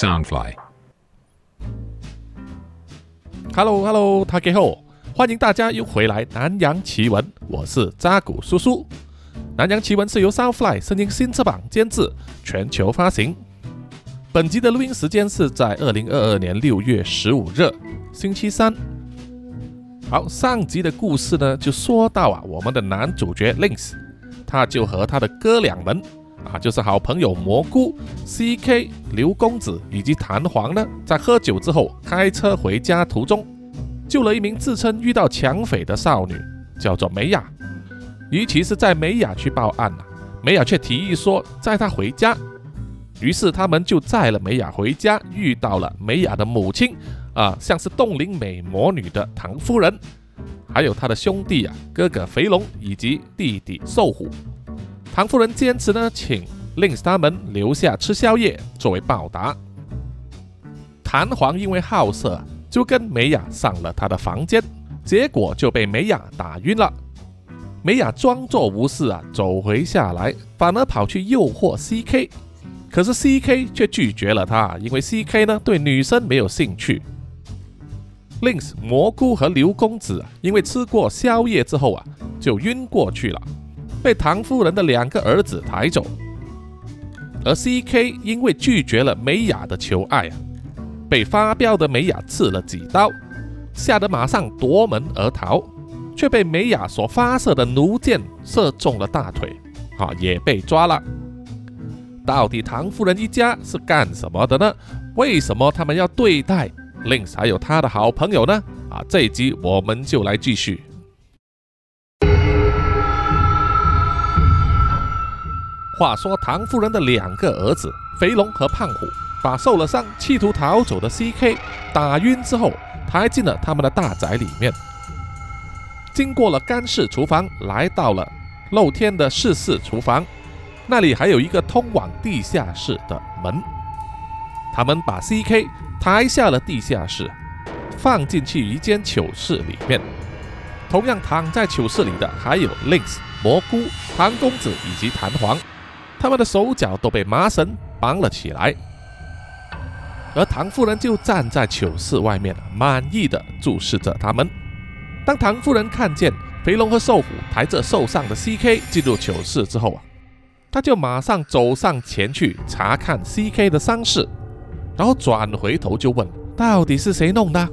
Soundfly。Hello， 大家好，欢迎大家又回来南洋奇闻，我是扎古叔叔。南洋奇闻是由 Soundfly 声音新翅膀监制，全球发行。本集的录音时间是在2022年6月15日，星期三。好，上集的故事呢，就说到啊，我们的男主角 Links， 他就和他的哥俩们啊，就是好朋友蘑菇、CK、刘公子以及弹簧呢，在喝酒之后开车回家途中，救了一名自称遇到抢匪的少女，叫做梅雅。尤其是在梅雅去报案啊，梅雅却提议说载她回家，于是他们就载了梅雅回家，遇到了梅雅的母亲。像是冻龄美魔女的唐夫人，还有她的兄弟啊，哥哥肥龙以及弟弟瘦虎。唐夫人坚持呢，请Links他们留下吃宵夜作为报答。弹簧因为好色，就跟梅雅上了她的房间，结果就被梅雅打晕了。梅雅装作无事啊，走回下来，反而跑去诱惑 CK， 可是 CK 却拒绝了她，因为 CK 呢对女生没有兴趣。Links、蘑菇和刘公子因为吃过宵夜之后啊，就晕过去了，被唐夫人的两个儿子抬走。而 CK 因为拒绝了梅雅的求爱啊，被发飙的梅雅刺了几刀，吓得马上夺门而逃，却被梅雅所发射的弩箭射中了大腿，也被抓了。到底唐夫人一家是干什么的呢？为什么他们要对待Links 还有他的好朋友呢？这一集我们就来继续。话说唐夫人的两个儿子肥龙和胖虎把受了伤企图逃走的 CK 打晕之后，抬进了他们的大宅里面，经过了干式厨房，来到了露天的室式厨房，那里还有一个通往地下室的门。他们把 CK抬下了地下室，放进去一间囚室里面。同样躺在囚室里的还有 Links、蘑菇、唐公子以及弹簧，他们的手脚都被麻绳绑了起来。而唐夫人就站在囚室外面，满意的注视着他们。当唐夫人看见肥龙和瘦虎抬着受伤的 CK 进入囚室之后，她就马上走上前去查看 CK 的伤势，然后转回头就问到底是谁弄的。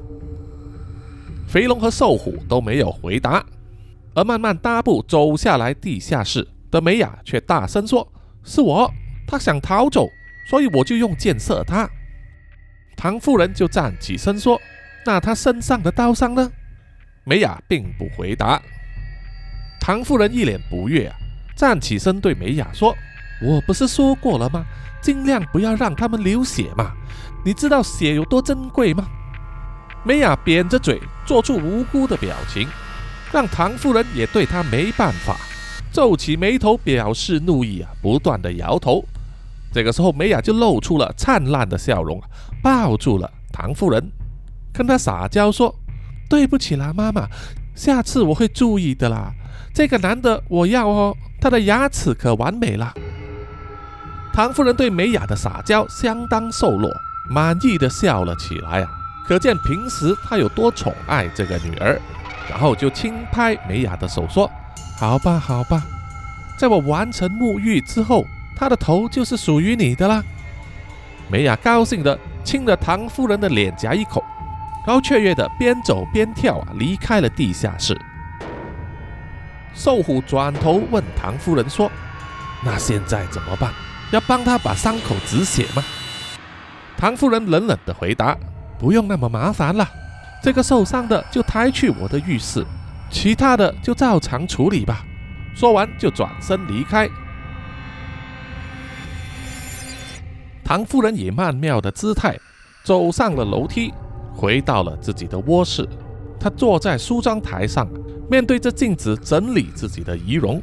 肥龙和瘦虎都没有回答，而慢慢大步走下来地下室的梅雅却大声说，是我，她想逃走，所以我就用箭射她。唐夫人就站起身说，那她身上的刀伤呢？梅雅并不回答。唐夫人一脸不悦，站起身对梅雅说，我不是说过了吗，尽量不要让他们流血嘛，你知道血有多珍贵吗？梅雅扁着嘴，做出无辜的表情，让唐夫人也对她没办法，皱起眉头表示怒意，不断的摇头。这个时候梅雅就露出了灿烂的笑容，抱住了唐夫人，跟她撒娇说，对不起啦妈妈，下次我会注意的啦，这个男的我要他的牙齿可完美啦。唐夫人对梅雅的撒娇相当受落，满意的笑了起来啊，可见平时她有多宠爱这个女儿。然后就轻拍梅雅的手说，好吧好吧，在我完成沐浴之后，她的头就是属于你的啦。梅雅高兴的亲了唐夫人的脸颊一口，然后雀跃的边走边跳离开了地下室。瘦虎转头问唐夫人说，那现在怎么办？要帮他把伤口止血吗？唐夫人冷冷地回答，不用那么麻烦了，这个受伤的就抬去我的浴室，其他的就照常处理吧。说完就转身离开。唐夫人以曼妙的姿态走上了楼梯，回到了自己的卧室。她坐在梳妆台上，面对着镜子整理自己的仪容。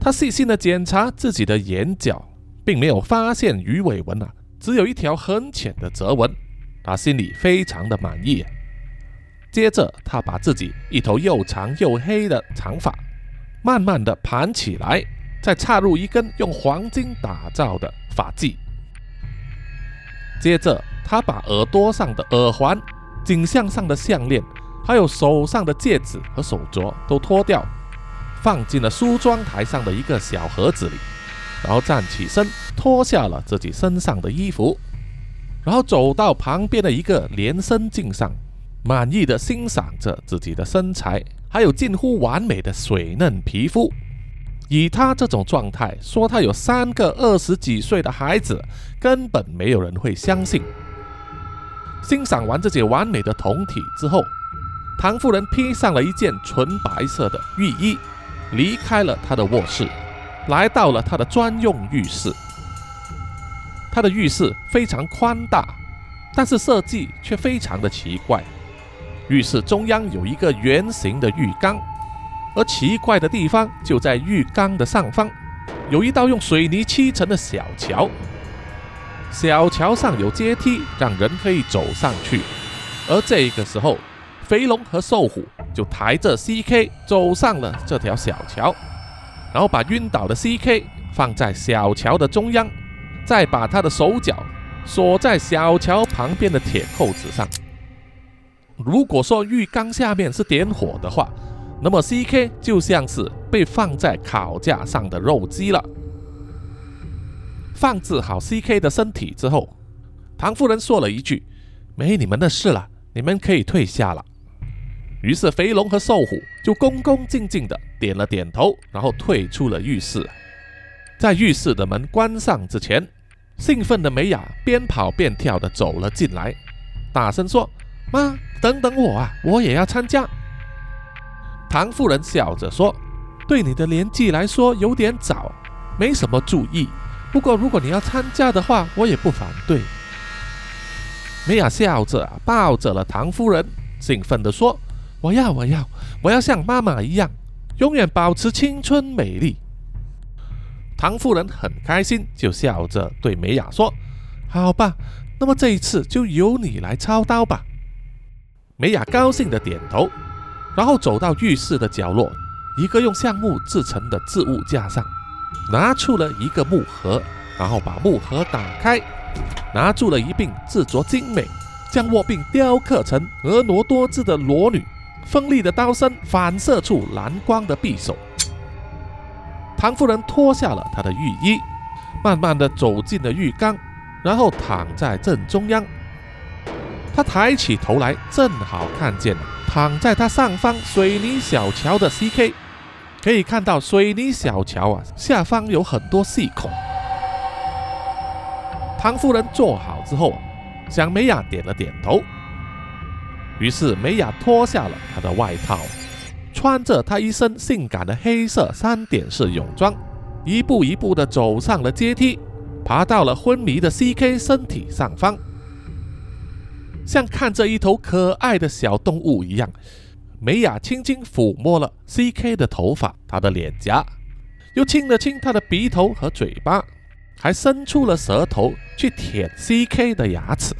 她细心地检查自己的眼角，并没有发现鱼尾纹，只有一条很浅的折纹，他心里非常的满意。接着他把自己一头又长又黑的长发慢慢的盘起来，再插入一根用黄金打造的发髻。接着，他把耳朵上的耳环、颈项上的项链，还有手上的戒指和手镯都脱掉，放进了梳妆台上的一个小盒子里，然后站起身，脱下了自己身上的衣服，然后走到旁边的一个连身镜上，满意的欣赏着自己的身材，还有近乎完美的水嫩皮肤。以他这种状态，说他有3个20几岁的孩子，根本没有人会相信。欣赏完自己完美的胴体之后，唐夫人披上了一件纯白色的浴衣，离开了她的卧室，来到了她的专用浴室。她的浴室非常宽大，但是设计却非常的奇怪。浴室中央有一个圆形的浴缸，而奇怪的地方就在浴缸的上方有一道用水泥砌成的小桥，小桥上有阶梯让人可以走上去。而这个时候，肥龙和瘦虎就抬着 CK 走上了这条小桥，然后把晕倒的 CK 放在小桥的中央，再把他的手脚锁在小桥旁边的铁扣子上。如果说浴缸下面是点火的话，那么 CK 就像是被放在烤架上的肉鸡了。放置好 CK 的身体之后，唐夫人说了一句：“没你们的事了，你们可以退下了。”于是肥龙和瘦虎就恭恭敬敬的点了点头，然后退出了浴室。在浴室的门关上之前，兴奋的美雅边跑边跳的走了进来，大声说：“妈，等等我啊，我也要参加。”唐夫人笑着说：“对你的年纪来说有点早，没什么注意，不过如果你要参加的话，我也不反对。”美雅笑着抱着了唐夫人，兴奋地说：“我要像妈妈一样，永远保持青春美丽。”唐夫人很开心，就笑着对美雅说：“好吧，那么这一次就由你来操刀吧。”美雅高兴地点头，然后走到浴室的角落，一个用橡木制成的置物架上，拿出了一个木盒，然后把木盒打开，拿住了一柄制作精美、将握柄雕刻成婀娜多姿的裸女，锋利的刀身反射出蓝光的匕首。唐夫人脱下了她的浴衣，慢慢地走进了浴缸，然后躺在正中央。她抬起头来，正好看见躺在她上方水泥小桥的 CK。 可以看到水泥小桥下方有很多细孔。唐夫人坐好之后，向美雅点了点头。于是美雅脱下了她的外套，穿着她一身性感的黑色3点式泳装，一步一步地走上了阶梯，爬到了昏迷的 CK 身体上方，像看着一头可爱的小动物一样。美雅轻轻抚摸了 CK 的头发，她的脸颊，又亲了亲她的鼻头和嘴巴，还伸出了舌头去舔 CK 的牙齿。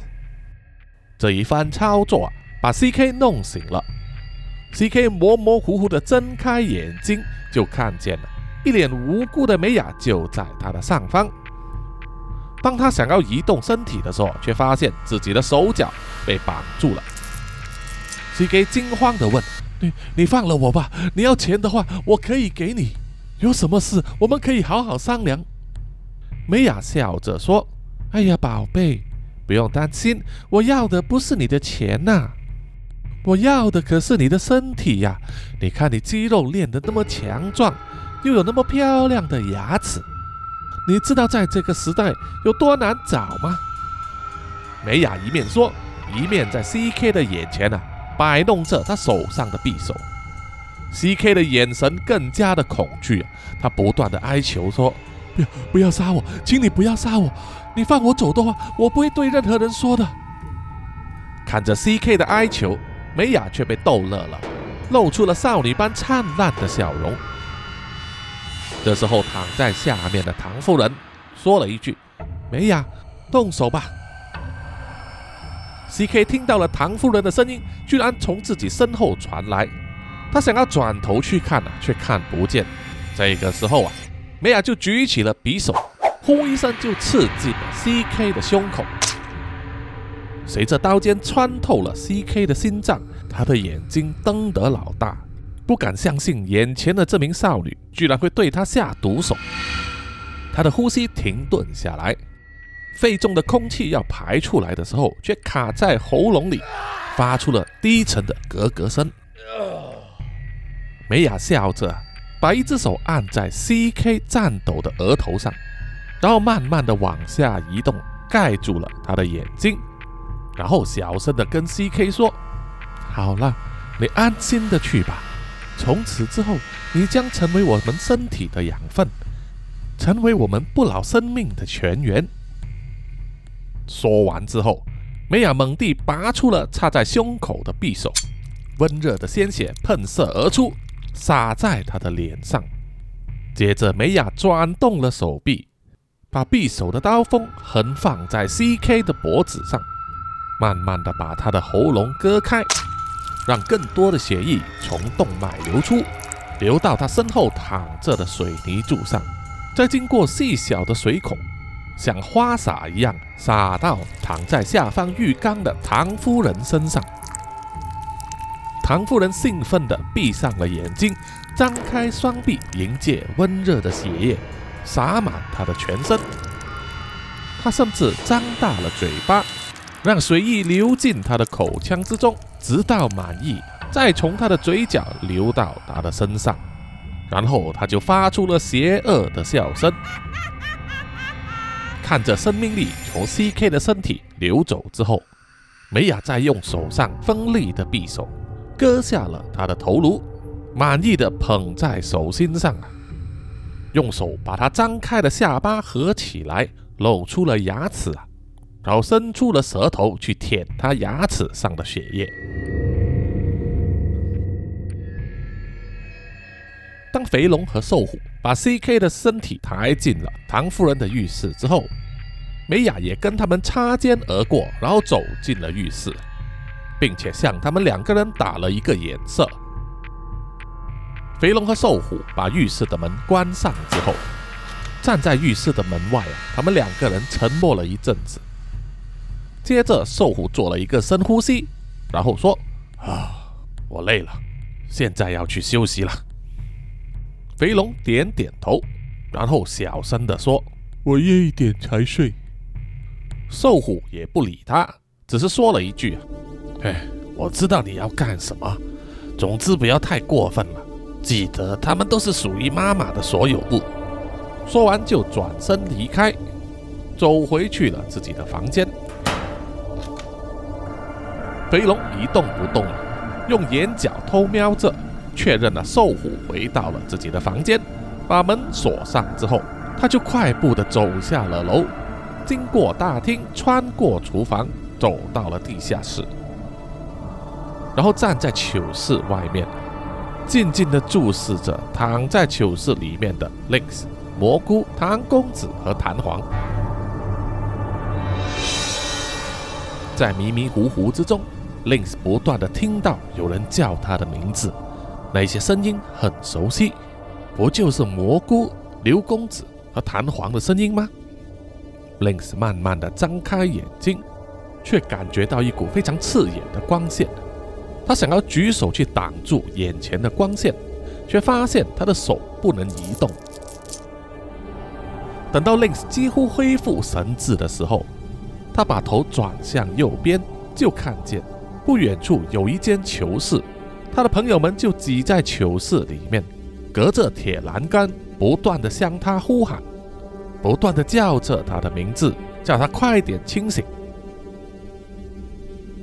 这一番操作把 CK 弄醒了。CK 模模糊糊的睁开眼睛，就看见了一脸无辜的美雅就在他的上方。当他想要移动身体的时候，却发现自己的手脚被绑住了。CK 惊慌地问：“你放了我吧，你要钱的话我可以给你，有什么事我们可以好好商量。”美雅笑着说：“哎呀，宝贝，不用担心，我要的不是你的钱啊，我要的可是你的身体呀！你看你肌肉练得那么强壮，又有那么漂亮的牙齿，你知道在这个时代有多难找吗？”美雅一面说，一面在 CK 的眼前摆弄着他手上的匕首。 CK 的眼神更加的恐惧，他不断的哀求说：“不要杀我，请你不要杀我，你放我走的话我不会对任何人说的。”看着 CK 的哀求，美雅却被逗乐了，露出了少女般灿烂的笑容。这时候躺在下面的唐夫人说了一句：“美雅，动手吧。” CK 听到了唐夫人的声音居然从自己身后传来，他想要转头去看却看不见。这个时候美雅就举起了匕首，呼一声就刺进了 CK 的胸口。随着刀尖穿透了 CK 的心脏，他的眼睛瞪得老大，不敢相信眼前的这名少女居然会对他下毒手。他的呼吸停顿下来，肺中的空气要排出来的时候，却卡在喉咙里，发出了低沉的咯咯声。美雅笑着把一只手按在 CK 颤抖的额头上，然后慢慢的往下移动，盖住了他的眼睛，然后小声的跟 CK 说：“好了，你安心的去吧。从此之后，你将成为我们身体的养分，成为我们不老生命的泉源。”说完之后，美雅猛地拔出了插在胸口的匕首，温热的鲜血喷射而出，洒在她的脸上。接着，美雅转动了手臂，把匕首的刀锋横放在 CK 的脖子上，慢慢的把他的喉咙割开，让更多的血液从动脉流出，流到他身后躺着的水泥柱上，再经过细小的水孔，像花洒一样洒到躺在下方浴缸的唐夫人身上。唐夫人兴奋地闭上了眼睛，张开双臂迎接温热的血液洒满她的全身，她甚至张大了嘴巴，让水液流进她的口腔之中，直到满意，再从她的嘴角流到她的身上，然后她就发出了邪恶的笑声。看着生命力从 CK 的身体流走之后，美雅再用手上锋利的匕首割下了她的头颅，满意的捧在手心上，用手把她张开的下巴合起来，露出了牙齿，然后伸出了舌头去舔她牙齿上的血液。当肥龙和瘦虎把 CK 的身体抬进了唐夫人的浴室之后，美雅也跟他们擦肩而过，然后走进了浴室，并且向他们两个人打了一个眼色。肥龙和瘦虎把浴室的门关上之后，站在浴室的门外，他们两个人沉默了一阵子。接着瘦虎做了一个深呼吸，然后说：“啊，我累了，现在要去休息了。”肥龙点点头，然后小声地说：“我夜一点才睡。”瘦虎也不理他，只是说了一句：“哎，我知道你要干什么，总之不要太过分了。记得他们都是属于妈妈的所有物。”说完就转身离开，走回去了自己的房间。肥龙一动不动了，用眼角偷瞄着，确认了瘦虎回到了自己的房间，把门锁上之后，他就快步的走下了楼，经过大厅，穿过厨房，走到了地下室，然后站在囚室外面，静静的注视着躺在囚室里面的 Links、 蘑菇、唐公子和弹簧。在迷迷糊糊之中， Links 不断的听到有人叫他的名字，那些声音很熟悉，不就是蘑菇、刘公子和弹簧的声音吗？ Links 慢慢的张开眼睛，却感觉到一股非常刺眼的光线，他想要举手去挡住眼前的光线，却发现他的手不能移动。等到 Links 几乎恢复神智的时候，他把头转向右边，就看见不远处有一间囚室，他的朋友们就挤在囚室里面，隔着铁栏杆不断的向他呼喊，不断的叫着他的名字，叫他快点清醒。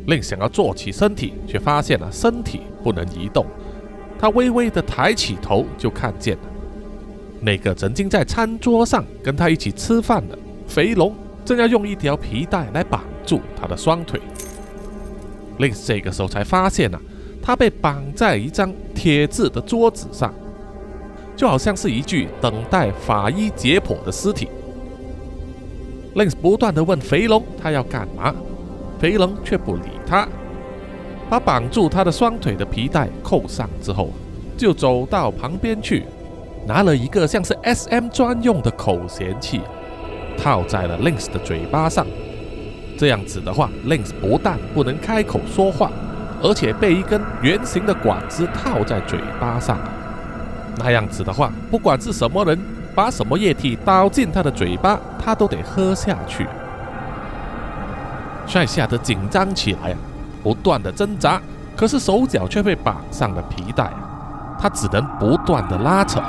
Link 想要坐起身体，却发现了身体不能移动。他微微的抬起头，就看见了那个曾经在餐桌上跟他一起吃饭的肥龙，正要用一条皮带来绑住他的双腿。Link 这个时候才发现了他被绑在一张铁制的桌子上，就好像是一具等待法医解剖的尸体。Links 不断的问肥龙他要干嘛，肥龙却不理他，把绑住他的双腿的皮带扣上之后，就走到旁边去，拿了一个像是 SM 专用的口衔器，套在了 Links 的嘴巴上，这样子的话 ，Links 不但不能开口说话，而且被一根圆形的管子套在嘴巴上。那样子的话，不管是什么人把什么液体倒进他的嘴巴，他都得喝下去。帅吓得紧张起来，不断的挣扎，可是手脚却被绑上了皮带，他只能不断的拉扯。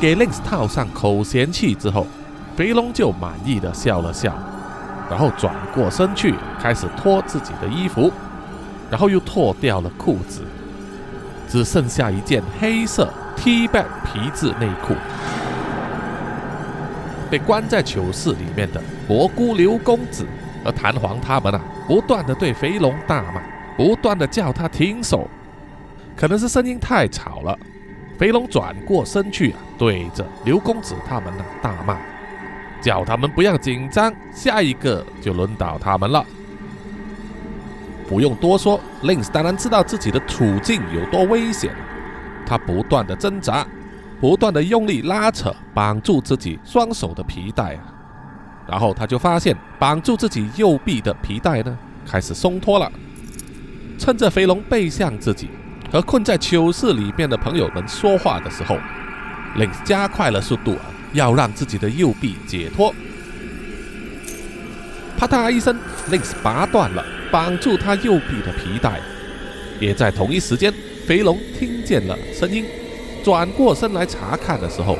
给 Links 套上口嫌器之后，肥龙就满意的笑了笑，然后转过身去开始脱自己的衣服，然后又脱掉了裤子，只剩下一件黑色 T-back 皮质内裤。被关在囚室里面的蘑菇刘公子和弹簧他们不断的对肥龙大骂，不断的叫他停手，可能是声音太吵了，肥龙转过身去对着刘公子他们大骂，叫他们不要紧张，下一个就轮到他们了。不用多说， Links 当然知道自己的处境有多危险，他不断的挣扎，不断的用力拉扯绑住自己双手的皮带，然后他就发现绑住自己右臂的皮带开始松脱了。趁着肥龙背向自己和困在囚室里面的朋友们说话的时候， Links 加快了速度要让自己的右臂解脱。啪嗒一声， Links 拔断了绑住他右臂的皮带，也在同一时间肥龙听见了声音，转过身来查看的时候，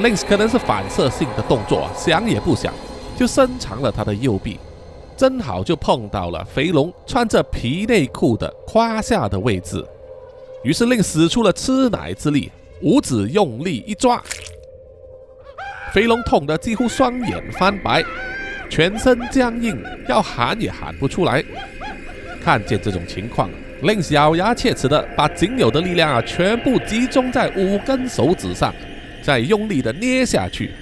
Links 可能是反射性的动作，想也不想就伸长了他的右臂，正好就碰到了肥龙穿着皮内裤的胯下的位置。于是Links使出了吃奶之力，五指用力一抓，肥龙痛得几乎双眼翻白，全身僵硬，要喊也喊不出来。看见这种情况，Links咬牙切齿的把仅有的力量全部集中在5根手指上，再用力的捏下去。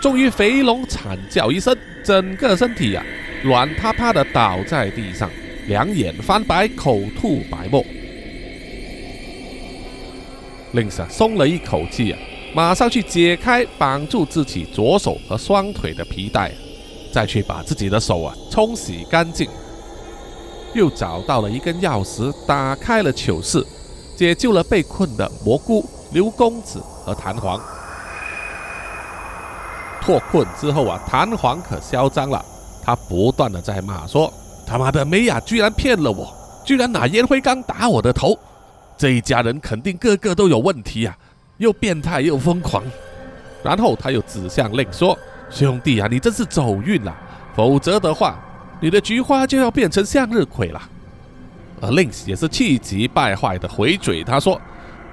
终于肥龙惨叫一声，整个身体软塌塌的倒在地上，两眼翻白，口吐白沫。Links松了一口气马上去解开绑住自己左手和双腿的皮带，再去把自己的手冲洗干净。又找到了一根钥匙，打开了囚室，解救了被困的蘑菇、刘公子和弹簧。脱困之后弹簧可嚣张了，他不断的在骂说：“他妈的梅居然骗了我，居然拿烟灰缸打我的头，这一家人肯定个个都有问题又变态又疯狂。”然后他又指向Links说：“兄弟你真是走运了，否则的话，你的菊花就要变成向日葵了。”而 Links 也是气急败坏的回嘴他说：“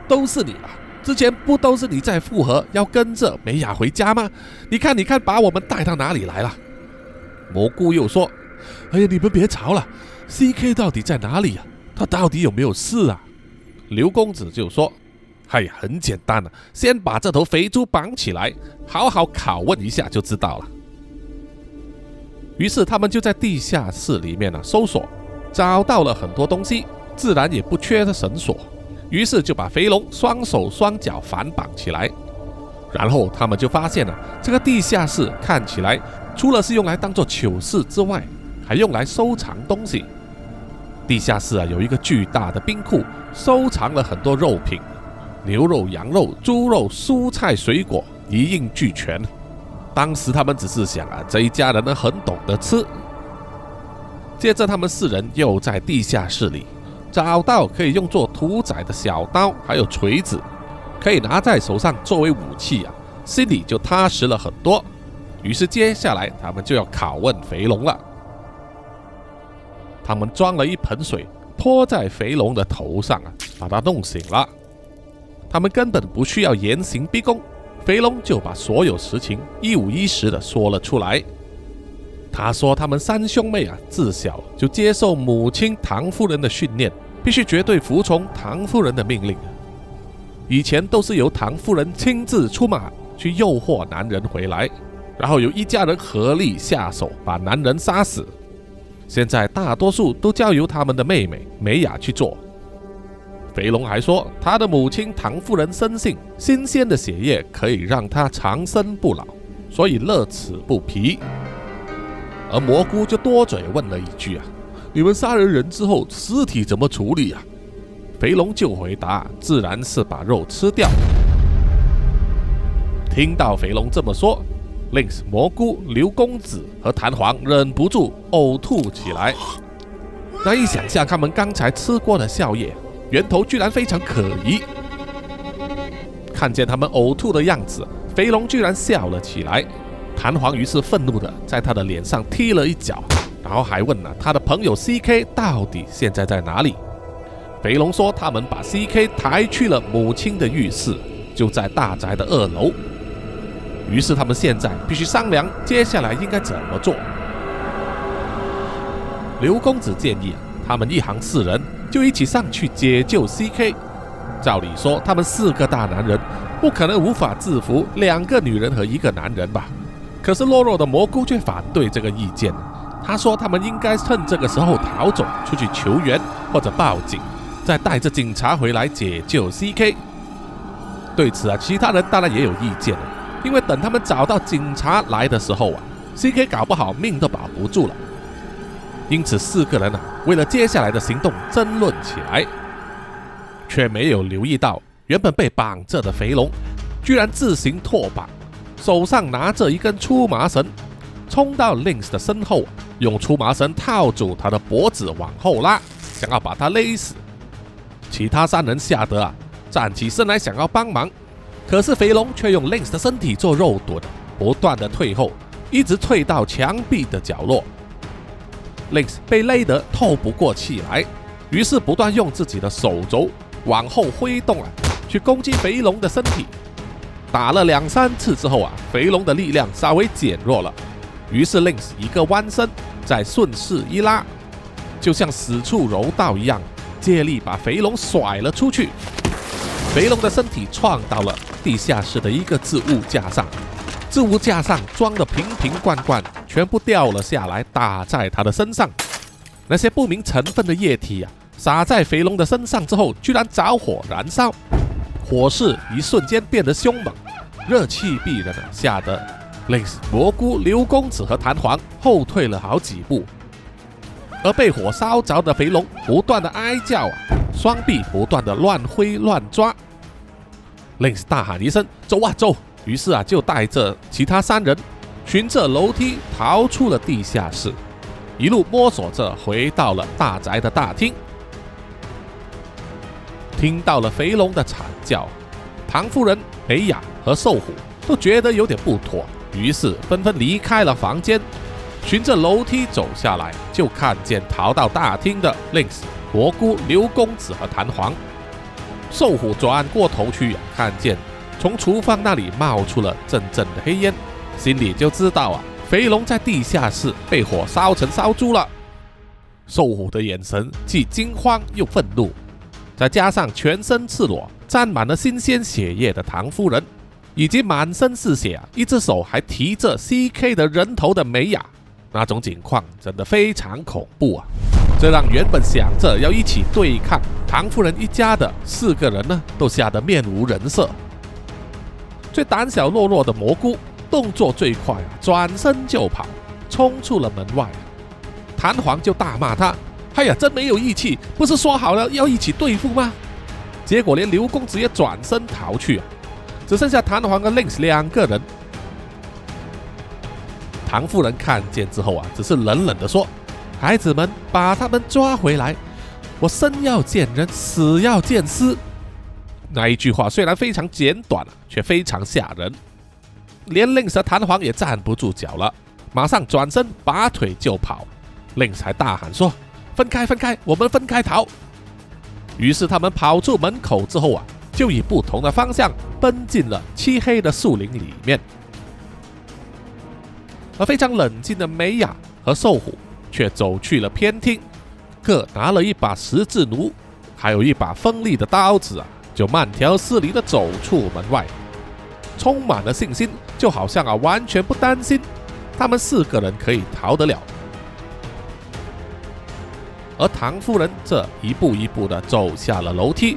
都是你了，之前不都是你在附和要跟着美雅回家吗？你看把我们带到哪里来了。”蘑菇又说：“哎呀，你们别吵了， CK 到底在哪里他到底有没有事？”刘公子就说：“哎呀，很简单先把这头肥猪绑起来，好好拷问一下就知道了。”于是他们就在地下室里面搜索，找到了很多东西，自然也不缺绳索，于是就把肥龙双手双脚反绑起来。然后他们就发现这个地下室看起来除了是用来当做囚室之外，还用来收藏东西。地下室有一个巨大的冰库，收藏了很多肉品，牛肉、羊肉、猪肉、蔬菜、水果一应俱全。当时他们只是想这一家人很懂得吃。接着他们4人又在地下室里找到可以用作屠宰的小刀，还有锤子，可以拿在手上作为武器心里就踏实了很多。于是接下来他们就要拷问肥龙了。他们装了一盆水泼在肥龙的头上把他弄醒了。他们根本不需要严刑逼供，肥龙就把所有实情一五一十的说了出来。他说他们3兄妹自小就接受母亲唐夫人的训练，必须绝对服从唐夫人的命令，以前都是由唐夫人亲自出马去诱惑男人回来，然后由一家人合力下手把男人杀死，现在大多数都交由他们的妹妹美雅去做。肥龙还说他的母亲唐夫人深信新鲜的血液可以让他长生不老，所以乐此不疲。而蘑菇就多嘴问了一句啊：“你们杀了人之后，尸体怎么处理啊？”肥龙就回答：“自然是把肉吃掉。”听到肥龙这么说， Links、蘑菇、刘公子和弹簧忍不住呕吐起来。难以想象他们刚才吃过的宵夜源头居然非常可疑。看见他们呕吐的样子，肥龙居然笑了起来。弹簧于是愤怒的在他的脸上踢了一脚，然后还问了他的朋友 CK 到底现在在哪里。肥龙说他们把 CK 抬去了母亲的浴室，就在大宅的2楼。于是他们现在必须商量接下来应该怎么做。刘公子建议他们一行4人就一起上去解救 CK。 照理说他们4个大男人不可能无法制服2个女人和1个男人吧，可是落肉的蘑菇却反对这个意见。他说他们应该趁这个时候逃走，出去求援或者报警，再带着警察回来解救 CK。 对此啊，其他人当然也有意见了，因为等他们找到警察来的时候啊， CK 搞不好命都保不住了。因此4个人啊，为了接下来的行动争论起来，却没有留意到原本被绑着的肥龙居然自行脱绑，手上拿着一根粗麻绳，冲到 Links 的身后，用粗麻绳套住他的脖子往后拉，想要把他勒死。其他3人吓得啊，站起身来想要帮忙，可是肥龙却用 Links 的身体做肉盾，不断的退后，一直退到墙壁的角落。Links 被勒得透不过气来，于是不断用自己的手肘往后挥动啊，去攻击肥龙的身体。打了2、3次之后啊，肥龙的力量稍微减弱了，于是 Links 一个弯身，再顺势一拉，就像死触柔道一样，借力把肥龙甩了出去。肥龙的身体撞到了地下室的一个置物架上，置物架上装的瓶罐全部掉了下来，打在他的身上。那些不明成分的液体啊，洒在肥龙的身上之后，居然着火燃烧，火势一瞬间变得凶猛，热气逼人，吓得 Links、蘑菇、刘公子和弹簧后退了好几步。而被火烧着的肥龙不断的哀叫啊，双臂不断的乱挥乱抓。Links 大喊一声：“走啊走！”于是啊，就带着其他3人循着楼梯逃出了地下室，一路摸索着回到了大宅的大厅。听到了肥龙的惨叫，唐夫人、北雅和寿虎都觉得有点不妥，于是纷纷离开了房间，循着楼梯走下来，就看见逃到大厅的 Links、蘑菇、刘公子和弹簧。寿虎转过头去，看见从厨房那里冒出了阵阵的黑烟，心里就知道啊，肥龙在地下室被火烧成烧猪了。瘦虎的眼神既惊慌又愤怒，再加上全身赤裸、沾满了新鲜血液的唐夫人，以及满身是血啊，一只手还提着 CK 的人头的美雅，那种情况真的非常恐怖啊！这让原本想着要一起对抗唐夫人一家的4个人呢，都吓得面无人色。最胆小懦弱的蘑菇动作最快啊，转身就跑，冲出了门外啊。弹簧就大骂他：“哎呀，真没有义气！不是说好了要一起对付吗？”结果连刘公子也转身逃去啊，只剩下弹簧跟 Links 2个人。唐夫人看见之后啊，只是冷冷的说：“孩子们，把他们抓回来！我生要见人，死要见尸。”那一句话虽然非常简短，却非常吓人。连 Links 和弹簧也站不住脚了，马上转身拔腿就跑。Links 还大喊说：“分开，分开，我们分开逃！”于是他们跑出门口之后啊，就以不同的方向奔进了漆黑的树林里面。而非常冷静的美雅和寿虎却走去了偏厅，各拿了一把十字弩，还有一把锋利的刀子啊，就慢条斯理的走出门外。充满了信心，就好像啊完全不担心他们4个人可以逃得了。而唐夫人这一步一步的走下了楼梯，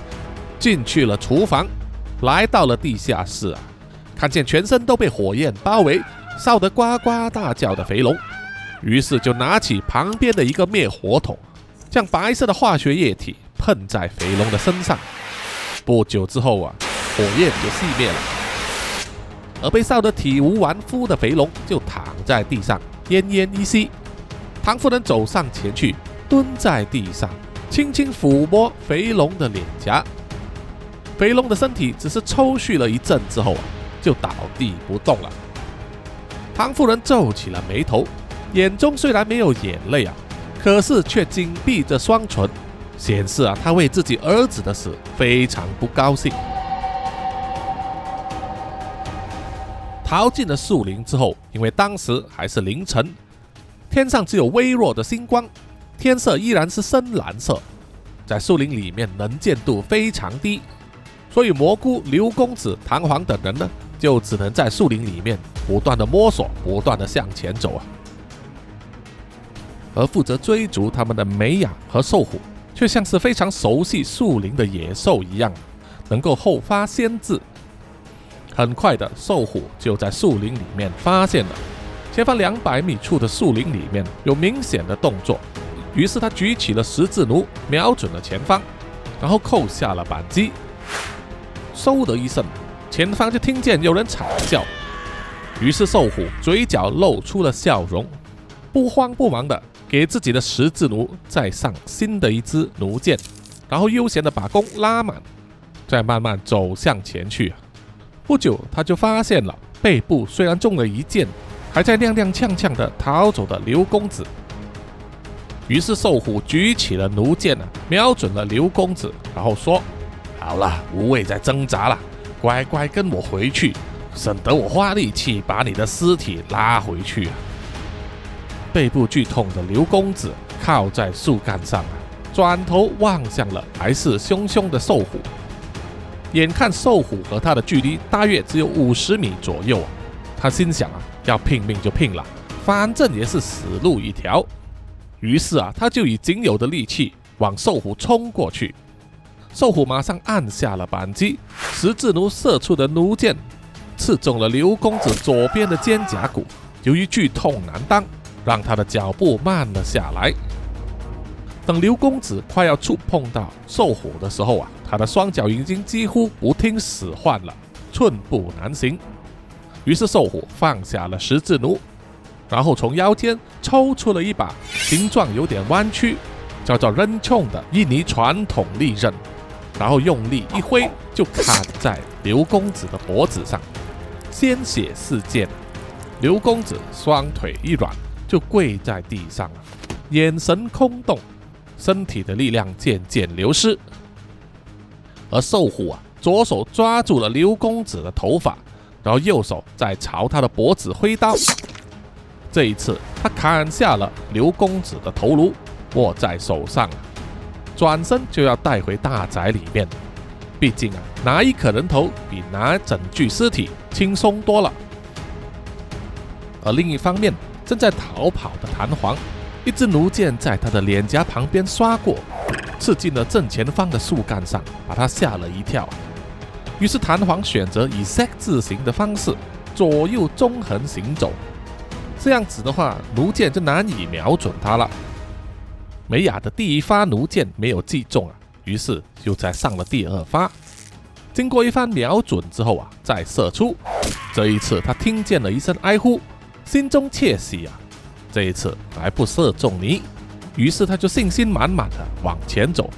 进去了厨房，来到了地下室啊，看见全身都被火焰包围，烧得呱呱大叫的肥龙，于是就拿起旁边的一个灭火筒，将白色的化学液体喷在肥龙的身上。不久之后啊，火焰就熄灭了，而被烧得体无完肤的肥龙就躺在地上奄奄一息。唐夫人走上前去，蹲在地上，轻轻抚摸肥龙的脸颊。肥龙的身体只是抽搐了一阵之后啊，就倒地不动了。唐夫人皱起了眉头，眼中虽然没有眼泪啊，可是却紧闭着双唇，显示啊她为自己儿子的死非常不高兴。逃进了树林之后，因为当时还是凌晨，天上只有微弱的星光，天色依然是深蓝色，在树林里面能见度非常低，所以蘑菇、刘公子、唐璜等人呢，就只能在树林里面不断的摸索，不断的向前走啊。而负责追逐他们的美雅和寿虎，却像是非常熟悉树林的野兽一样，能够后发先至。很快的，寿虎就在树林里面发现了前方200米处的树林里面有明显的动作，于是他举起了十字弩，瞄准了前方，然后扣下了扳机。嗖的一声，前方就听见有人惨叫，于是寿虎嘴角露出了笑容，不慌不忙的给自己的十字弩再上新的一支弩箭，然后悠闲的把弓拉满，再慢慢走向前去。不久他就发现了背部虽然中了一箭，还在踉踉跄跄的逃走的刘公子。于是寿虎举起了弩箭，瞄准了刘公子，然后说：好了，无谓再挣扎了，乖乖跟我回去，省得我花力气把你的尸体拉回去啊。背部剧痛的刘公子靠在树干上，转头望向了来势汹汹的寿虎。眼看寿虎和他的距离大约只有50米左右，他心想啊，要拼命就拼了，反正也是死路一条。于是啊，他就以仅有的力气往寿虎冲过去。寿虎马上按下了扳机，十字弩射出的弩箭刺中了刘公子左边的肩胛骨，由于剧痛难当，让他的脚步慢了下来。等刘公子快要触碰到寿虎的时候啊，他的双脚已经几乎不听使唤了，寸步难行。于是寿虎放下了十字弩，然后从腰间抽出了一把形状有点弯曲，叫做扔冲的印尼传统利刃，然后用力一挥，就砍在刘公子的脖子上，鲜血四溅。刘公子双腿一软，就跪在地上，眼神空洞，身体的力量渐渐流失。而寿虎啊，左手抓住了刘公子的头发，然后右手再朝他的脖子挥刀。这一次他砍下了刘公子的头颅，握在手上，转身就要带回大宅里面。毕竟啊，拿一颗人头比拿整具尸体轻松多了。而另一方面，正在逃跑的弹簧，一支弩箭在他的脸颊旁边刷过，刺进了正前方的树干上，把他吓了一跳。于是弹簧选择以 Z 字形的方式左右纵横行走，这样子的话，弩箭就难以瞄准他了。美雅的第一发弩箭没有击中啊，于是又再上了第二发，经过一番瞄准之后啊，再射出。这一次他听见了一声哀呼，心中窃喜啊，这一次还不射中你。于是他就信心满满的往前走，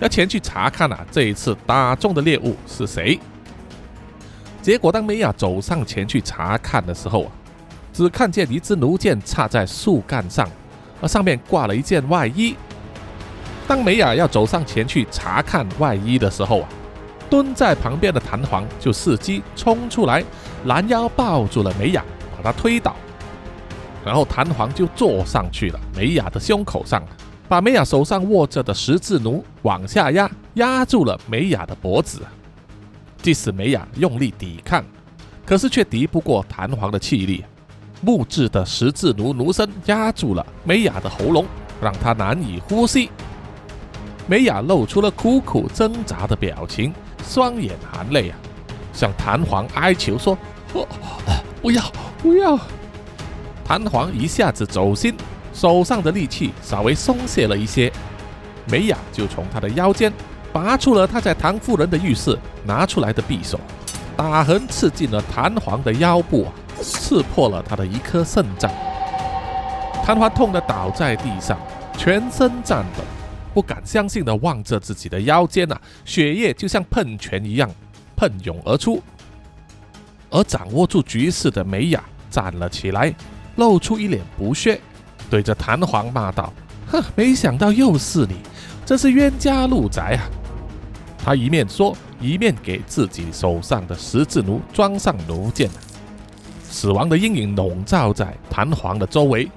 要前去查看啊，这一次打中的猎物是谁。结果当美雅走上前去查看的时候啊，只看见一支弩箭插在树干上，而上面挂了一件外衣。当美雅要走上前去查看外衣的时候啊，蹲在旁边的弹簧就伺机冲出来，拦腰抱住了美雅，把她推倒，然后弹簧就坐上去了美雅的胸口上，把美雅手上握着的十字弩往下压，压住了美雅的脖子。即使美雅用力抵抗，可是却敌不过弹簧的气力，木质的十字弩弩身压住了美雅的喉咙，让她难以呼吸。美雅露出了苦苦挣扎的表情，双眼含泪啊，向弹簧哀求说：不要不要。弹簧一下子走心，手上的力气稍微松懈了一些。梅雅就从他的腰间拔出了他在唐夫人的浴室拿出来的匕首，打横刺进了弹簧的腰部，刺破了他的一颗肾脏。弹簧痛得倒在地上，全身颤抖，不敢相信地望着自己的腰间啊，血液就像喷泉一样喷涌而出。而掌握住局势的梅雅站了起来，露出一脸不屑，对着弹簧骂道：“哼，没想到又是你，真是冤家路窄啊！”他一面说，一面给自己手上的十字弩装上弩箭。死亡的阴影笼罩在弹簧的周围，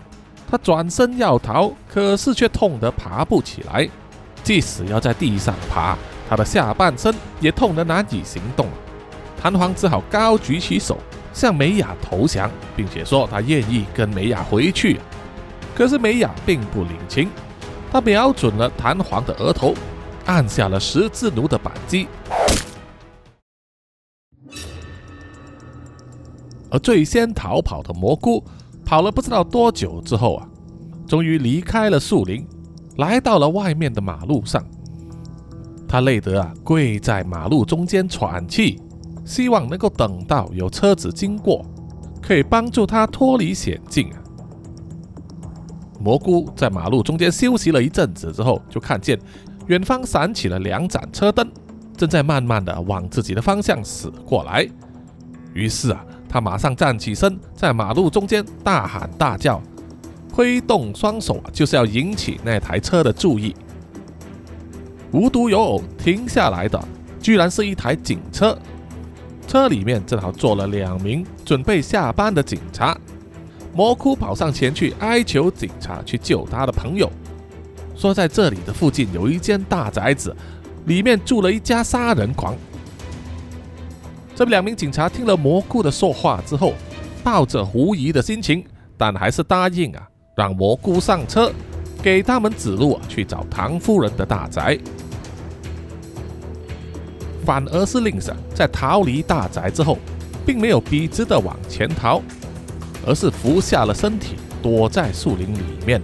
他转身要逃，可是却痛得爬不起来。即使要在地上爬，他的下半身也痛得难以行动。弹簧只好高举起手，向梅雅投降，并且说他愿意跟梅雅回去。可是梅雅并不领情，他瞄准了弹簧的额头，按下了十字弩的扳机。而最先逃跑的蘑菇跑了不知道多久之后啊，终于离开了树林，来到了外面的马路上。他累得啊跪在马路中间喘气，希望能够等到有车子经过，可以帮助他脱离险境啊。蘑菇在马路中间休息了一阵子之后，就看见远方闪起了两盏车灯，正在慢慢的往自己的方向驶过来。于是啊，他马上站起身，在马路中间大喊大叫，挥动双手啊，就是要引起那台车的注意。无独有偶，停下来的居然是一台警车，车里面正好坐了2名准备下班的警察。蘑菇跑上前去哀求警察去救他的朋友，说在这里的附近有一间大宅子，里面住了一家杀人狂。这2名警察听了蘑菇的说话之后，抱着狐疑的心情，但还是答应啊，让蘑菇上车，给他们指路啊，去找唐夫人的大宅。反而是Links在逃离大宅之后，并没有笔直的往前逃，而是俯下了身体，躲在树林里面。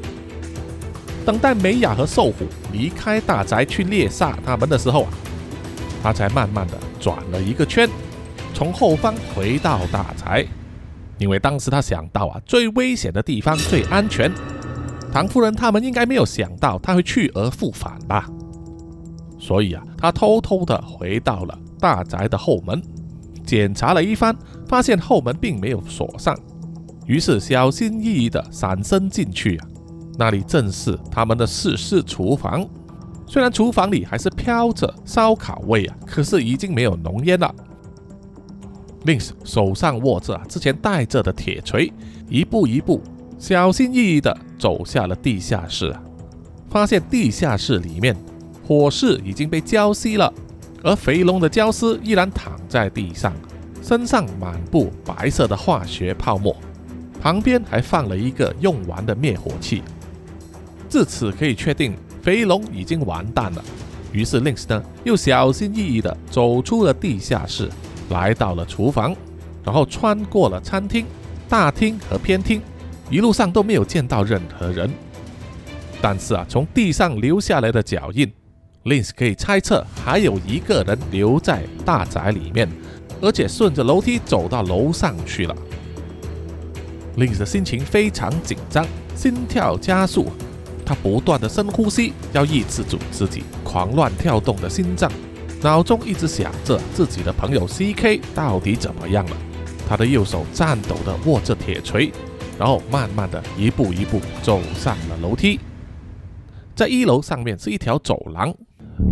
等待美雅和兽虎离开大宅去猎杀他们的时候啊，他才慢慢的转了一个圈，从后方回到大宅。因为当时他想到啊，最危险的地方最安全，唐夫人他们应该没有想到他会去而复返吧，所以啊，他偷偷的回到了大宅的后门，检查了一番，发现后门并没有锁上，于是小心翼翼的闪身进去啊，那里正是他们的四室厨房。虽然厨房里还是飘着烧烤味啊，可是已经没有浓烟了。Links 手上握着之前带着的铁锤，一步一步小心翼翼地走下了地下室啊，发现地下室里面火势已经被浇熄了，而肥龙的焦尸依然躺在地上，身上满布白色的化学泡沫，旁边还放了一个用完的灭火器。至此可以确定肥龙已经完蛋了。于是 Links 呢又小心翼翼地走出了地下室，来到了厨房，然后穿过了餐厅、大厅和偏厅，一路上都没有见到任何人。但是啊，从地上留下来的脚印， Links 可以猜测还有一个人留在大宅里面，而且顺着楼梯走到楼上去了。Links 的心情非常紧张，心跳加速，他不断的深呼吸，要抑制住自己狂乱跳动的心脏，脑中一直想着自己的朋友 CK 到底怎么样了。他的右手颤抖的握着铁锤，然后慢慢的一步一步走上了楼梯。在一楼上面是一条走廊，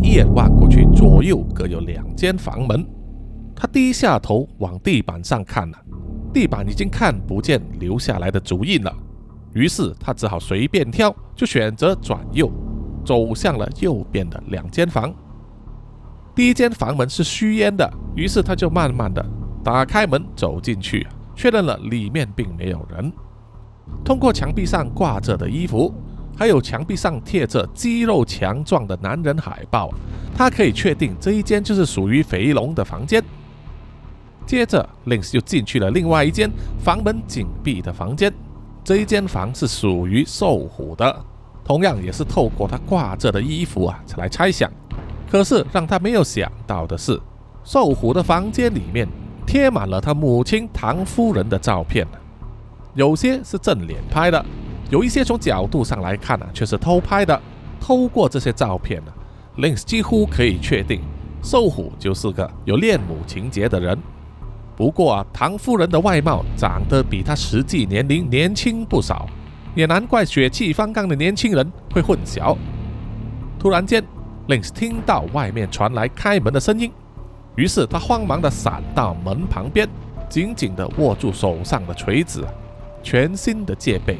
一眼望过去，左右各有2间房门。他低下头往地板上看了，地板已经看不见留下来的足印了，于是他只好随便挑，就选择转右，走向了右边的2间房。第一间房门是虚掩的，于是他就慢慢的打开门走进去，确认了里面并没有人。通过墙壁上挂着的衣服，还有墙壁上贴着肌肉强壮的男人海报，他可以确定这一间就是属于肥龙的房间。接着 Links 就进去了另外一间房门紧闭的房间，这一间房是属于受虎的，同样也是透过他挂着的衣服啊才来猜想。可是让他没有想到的是，受虎的房间里面贴满了他母亲唐夫人的照片，有些是正脸拍的，有一些从角度上来看啊却是偷拍的。透过这些照片啊， Links 几乎可以确定受虎就是个有恋母情节的人。不过啊，唐夫人的外貌长得比她实际年龄年轻不少，也难怪血气方刚的年轻人会混淆。突然间 Links 听到外面传来开门的声音，于是他慌忙地闪到门旁边，紧紧地握住手上的锤子，全心的戒备。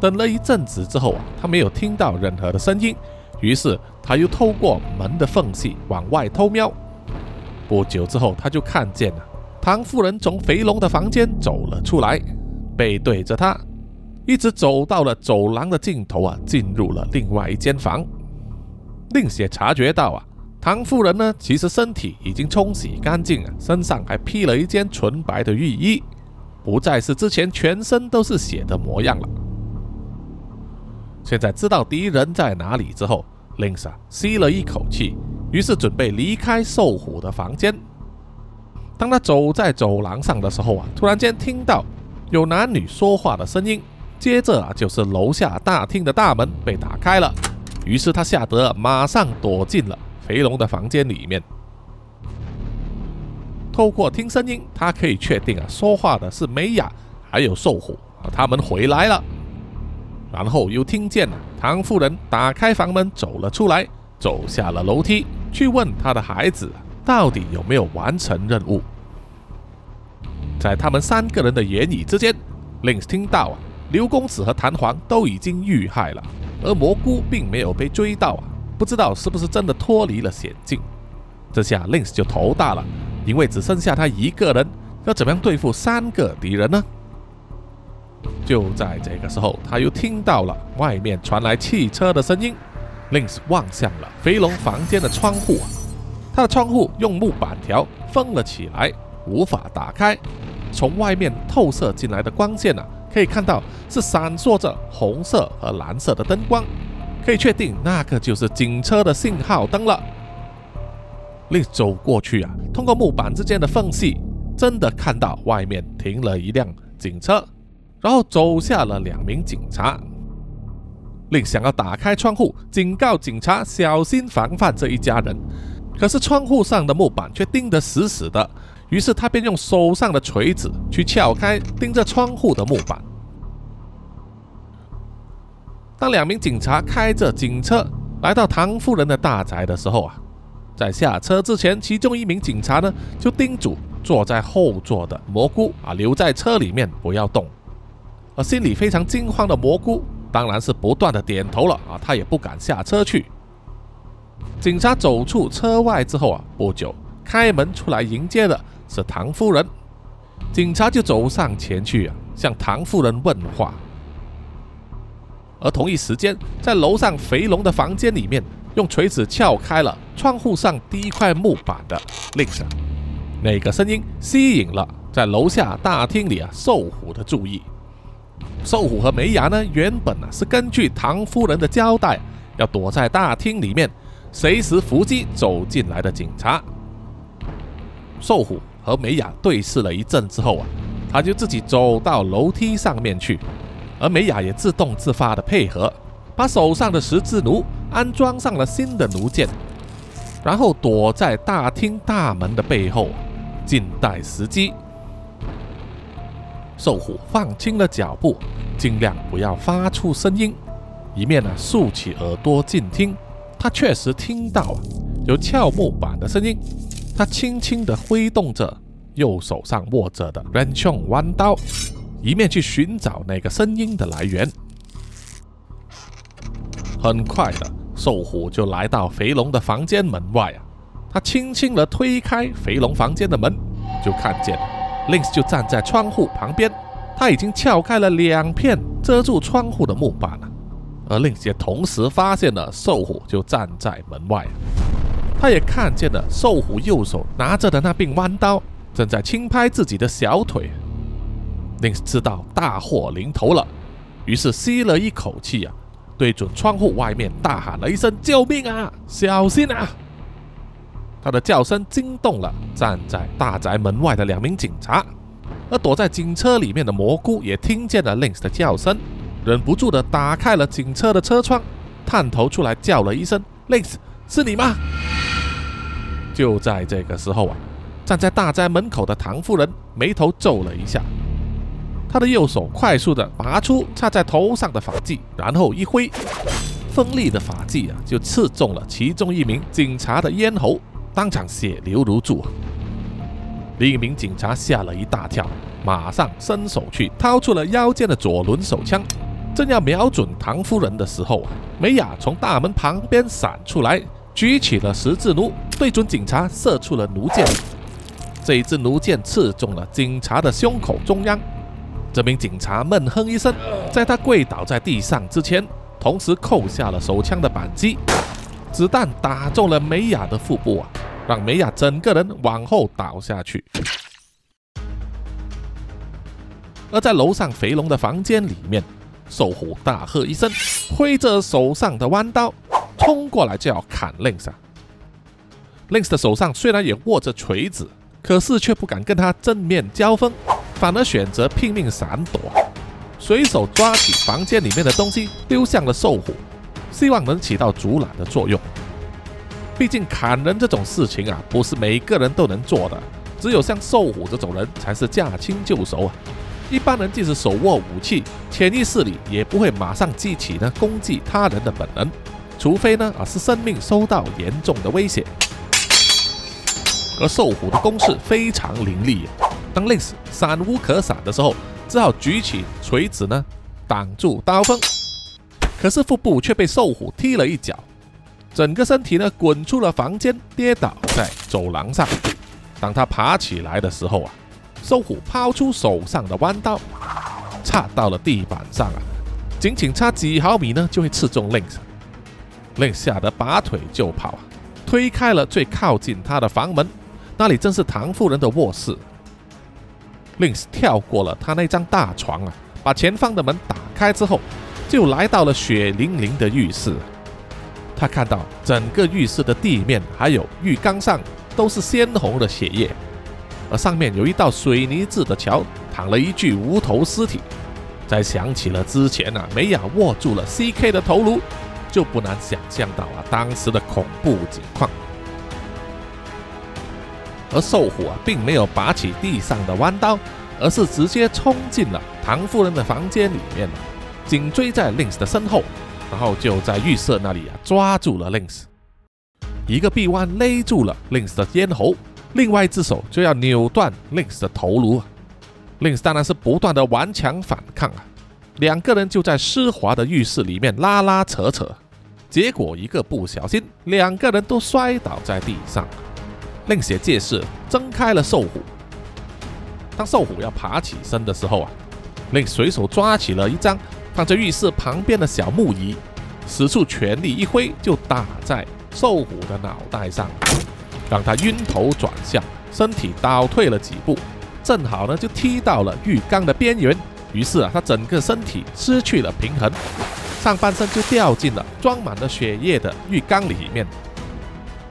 等了一阵子之后啊，他没有听到任何的声音，于是他又透过门的缝隙往外偷瞄。不久之后，他就看见了唐夫人从肥龙的房间走了出来，背对着他，一直走到了走廊的尽头啊，进入了另外一间房。Links也察觉到啊，唐夫人呢其实身体已经冲洗干净了，身上还披了一件纯白的浴衣，不再是之前全身都是血的模样了。现在知道敌人在哪里之后， Links 吸了一口气，于是准备离开兽虎的房间。当他走在走廊上的时候啊，突然间听到有男女说话的声音，接着啊就是楼下大厅的大门被打开了，于是他吓得马上躲进了肥龙的房间里面。透过听声音，他可以确定啊，说话的是美雅还有兽虎啊，他们回来了。然后又听见唐夫人打开房门走了出来，走下了楼梯，去问他的孩子到底有没有完成任务。在他们三个人的言语之间， Links 听到啊，刘公子和弹簧都已经遇害了，而蘑菇并没有被追到啊，不知道是不是真的脱离了险境。这下 Links 就头大了，因为只剩下他一个人，要怎么样对付三个敌人呢？就在这个时候，他又听到了外面传来汽车的声音。Links 望向了肥龙房间的窗户，他的窗户用木板条封了起来，无法打开。从外面透射进来的光线啊，可以看到是闪烁着红色和蓝色的灯光，可以确定那个就是警车的信号灯了。Links 走过去啊，通过木板之间的缝隙，真的看到外面停了一辆警车，然后走下了两名警察。Links 想要打开窗户，警告警察小心防范这一家人，可是窗户上的木板却钉得死死的，于是他便用手上的锤子去撬开钉着窗户的木板。当两名警察开着警车来到唐夫人的大宅的时候啊，在下车之前，其中一名警察呢就叮嘱坐在后座的蘑菇啊留在车里面不要动，而心里非常惊慌的蘑菇当然是不断的点头了啊，他也不敢下车去。警察走出车外之后啊，不久开门出来迎接的是唐夫人，警察就走上前去啊，向唐夫人问话。而同一时间，在楼上肥龙的房间里面，用锤子撬开了窗户上第一块木板的 Links， 那个声音吸引了在楼下大厅里啊兽虎的注意。兽虎和梅雅呢，原本啊是根据唐夫人的交代，要躲在大厅里面，随时伏击走进来的警察。兽虎和梅雅对视了一阵之后啊，他就自己走到楼梯上面去，而梅雅也自动自发的配合，把手上的十字弩安装上了新的弩箭，然后躲在大厅大门的背后，静待时机。兽虎放轻了脚步，尽量不要发出声音，一面呢竖起耳朵静听。他确实听到有撬木板的声音，他轻轻地挥动着右手上握着的人胸弯刀，一面去寻找那个声音的来源。很快的，兽虎就来到肥龙的房间门外啊，他轻轻地推开肥龙房间的门，就看见 Links 就站在窗户旁边，他已经撬开了两片遮住窗户的木板了，而 Links 也同时发现了兽虎就站在门外啊，他也看见了兽虎右手拿着的那柄弯刀正在轻拍自己的小腿。Links 知道大祸临头了，于是吸了一口气啊，对准窗户外面大喊了一声：“救命啊！小心啊！”他的叫声惊动了站在大宅门外的两名警察，而躲在警车里面的蘑菇也听见了 Links 的叫声，忍不住的打开了警车的车窗，探头出来叫了一声 ：“Links， 是你吗？”就在这个时候啊，站在大宅门口的唐夫人眉头皱了一下，她的右手快速的拔出插在头上的法器，然后一挥，锋利的法器啊就刺中了其中一名警察的咽喉，当场血流如注。另一名警察吓了一大跳，马上伸手去掏出了腰间的左轮手枪，正要瞄准唐夫人的时候啊，美雅从大门旁边闪出来，举起了十字弩，对准警察射出了弩箭。这一支弩箭刺中了警察的胸口中央，这名警察闷哼一声，在他跪倒在地上之前，同时扣下了手枪的扳机，子弹打中了美雅的腹部啊，让美雅整个人往后倒下去。而在楼上肥龙的房间里面，瘦虎大喝一声，挥着手上的弯刀冲过来就要砍 Links 啊。Links 的手上虽然也握着锤子，可是却不敢跟他正面交锋，反而选择拼命闪躲，随手抓起房间里面的东西丢向了瘦虎，希望能起到阻拦的作用。毕竟砍人这种事情啊，不是每个人都能做的，只有像瘦虎这种人才是驾轻就熟啊。一般人即使手握武器，潜意识里也不会马上激起呢攻击他人的本能，除非呢是生命受到严重的威胁。而瘦虎的攻势非常凌厉，当 Links 闪无可闪的时候，只好举起锤子呢挡住刀锋，可是腹部却被瘦虎踢了一脚。整个身体呢滚出了房间，跌倒在走廊上。当他爬起来的时候啊，瘦虎抛出手上的弯刀，插到了地板上啊，仅仅差几毫米呢就会刺中 Links。Links 吓得拔腿就跑啊，推开了最靠近他的房门，那里正是唐夫人的卧室。Links 跳过了他那张大床啊，把前方的门打开之后，就来到了血淋淋的浴室。他看到整个浴室的地面还有浴缸上都是鲜红的血液，而上面有一道水泥制的桥，躺了一具无头尸体。在想起了之前啊，美雅握住了 CK 的头颅，就不难想象到啊当时的恐怖情况。而瘦虎啊并没有拔起地上的弯刀，而是直接冲进了唐夫人的房间里面，紧追在 Links 的身后，然后就在浴室那里啊抓住了 Links， 一个臂弯勒住了 Links 的咽喉，另外一只手就要扭断 Links 的头颅。Links 当然是不断的顽强反抗啊，两个人就在湿滑的浴室里面拉拉扯扯，结果一个不小心，两个人都摔倒在地上。Links 也借势挣开了瘦虎。当瘦虎要爬起身的时候啊，Links 随手抓起了一张放在浴室旁边的小木椅，使出全力一挥，就打在瘦虎的脑袋上，让他晕头转向，身体倒退了几步，正好呢就踢到了浴缸的边缘。于是啊，他整个身体失去了平衡，上半身就掉进了装满了血液的浴缸里面。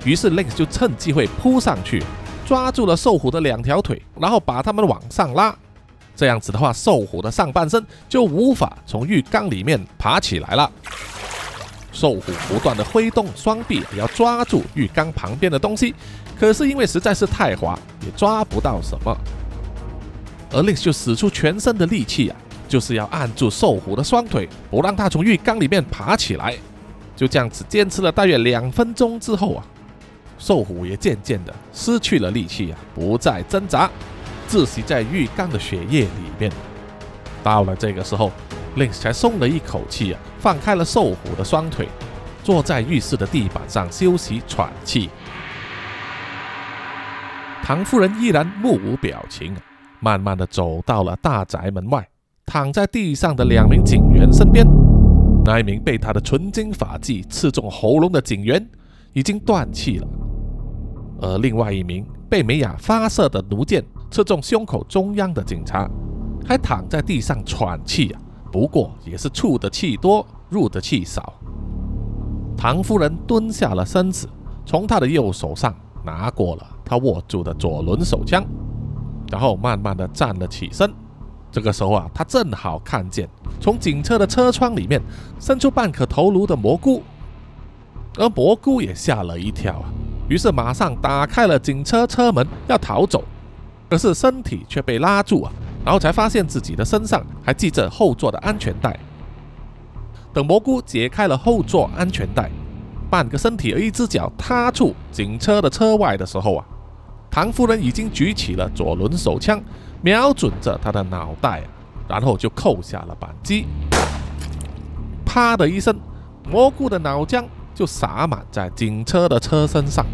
于是 Links 就趁机会扑上去，抓住了瘦虎的两条腿，然后把他们往上拉。这样子的话，瘦虎的上半身就无法从浴缸里面爬起来了。瘦虎不断的挥动双臂，也要抓住浴缸旁边的东西，可是因为实在是太滑，也抓不到什么。而 Links 就使出全身的力气啊，就是要按住瘦虎的双腿，不让他从浴缸里面爬起来。就这样子坚持了大约2分钟之后啊，瘦虎也渐渐的失去了力气啊，不再挣扎，窒息在浴缸的血液里面。到了这个时候， Links 才松了一口气啊，放开了瘦虎的双腿，坐在浴室的地板上休息喘气。唐夫人依然目无表情，慢慢的走到了大宅门外，躺在地上的两名警员身边。那一名被他的纯金法器刺中喉咙的警员已经断气了，而另外一名被美雅发射的弩箭刺中胸口中央的警察还躺在地上喘气啊。不过也是出的气多，入的气少。唐夫人蹲下了身子，从他的右手上拿过了他握住的左轮手枪，然后慢慢的站了起身。这个时候啊，他正好看见从警车的车窗里面伸出半颗头颅的蘑菇，而蘑菇也吓了一跳啊，于是马上打开了警车车门要逃走，可是身体却被拉住啊，然后才发现自己的身上还系着后座的安全带。等蘑菇解开了后座安全带，半个身体和一只脚踏出警车的车外的时候啊，唐夫人已经举起了左轮手枪，瞄准着他的脑袋，然后就扣下了扳机。啪的一声，蘑菇的脑浆就洒满在警车的车身上，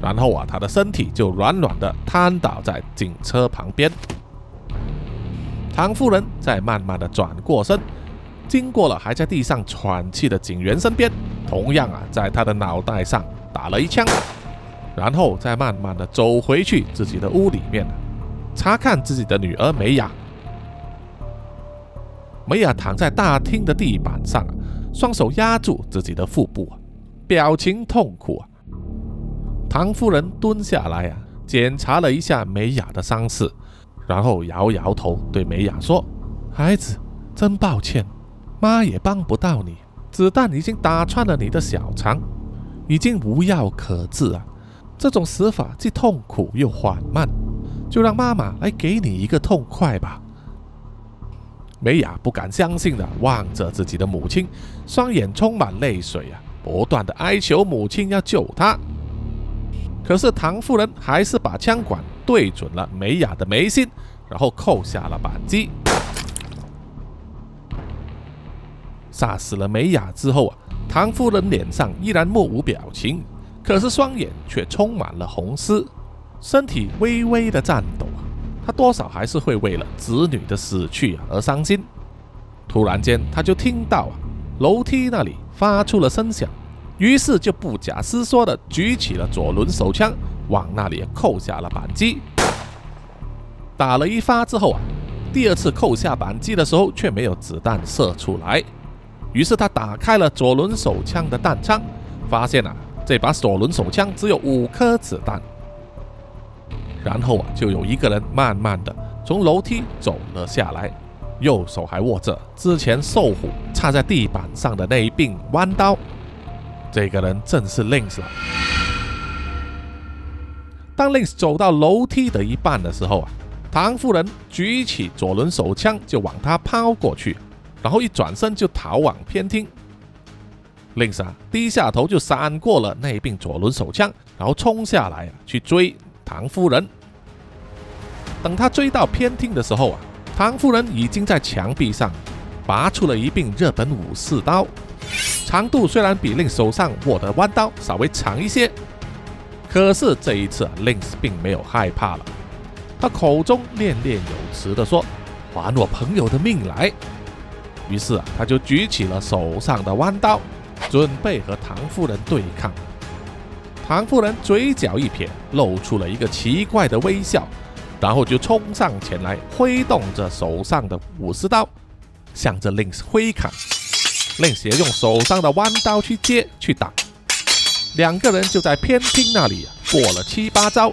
然后啊，他的身体就软软的瘫倒在警车旁边。唐夫人再慢慢的转过身，经过了还在地上喘气的警员身边，同样啊，在他的脑袋上打了一枪，然后再慢慢的走回去自己的屋里面，查看自己的女儿梅雅。梅雅躺在大厅的地板上，双手压住自己的腹部，表情痛苦。唐夫人蹲下来啊，检查了一下梅雅的伤势，然后摇摇头对梅雅说：“孩子，真抱歉，妈也帮不到你，子弹已经打穿了你的小肠，已经无药可治啊。这种死法既痛苦又缓慢，就让妈妈来给你一个痛快吧。”梅雅不敢相信的望着自己的母亲，双眼充满泪水啊，不断的哀求母亲要救她。可是唐夫人还是把枪管对准了梅雅的眉心，然后扣下了扳机。杀死了梅雅之后啊，唐夫人脸上依然目无表情，可是双眼却充满了红丝，身体微微的颤抖啊。他多少还是会为了子女的死去而伤心。突然间，他就听到啊，楼梯那里发出了声响，于是就不假思索的举起了左轮手枪，往那里扣下了扳机。打了一发之后啊，第二次扣下扳机的时候却没有子弹射出来，于是他打开了左轮手枪的弹仓，发现啊，这把左轮手枪只有5颗子弹。然后啊，就有一个人慢慢的从楼梯走了下来，右手还握着之前受虎插在地板上的那一柄弯刀。这个人正是 Links 了。当 Links 走到楼梯的一半的时候啊，唐夫人举起左轮手枪就往他抛过去，然后一转身就逃往偏厅。Links 啊，低下头就闪过了那一柄左轮手枪，然后冲下来啊，去追唐夫人。等他追到偏厅的时候啊，唐夫人已经在墙壁上拔出了一柄日本武士刀，长度虽然比 Links 手上握的弯刀稍微长一些，可是这一次 Links 并没有害怕了。他口中念念有词地说：“还我朋友的命来。”于是啊，他就举起了手上的弯刀，准备和唐夫人对抗。唐夫人嘴角一撇，露出了一个奇怪的微笑，然后就冲上前来，挥动着手上的武士刀，向着 Links 挥砍。Links 也用手上的弯刀去接去挡，两个人就在偏厅那里过了7、8招。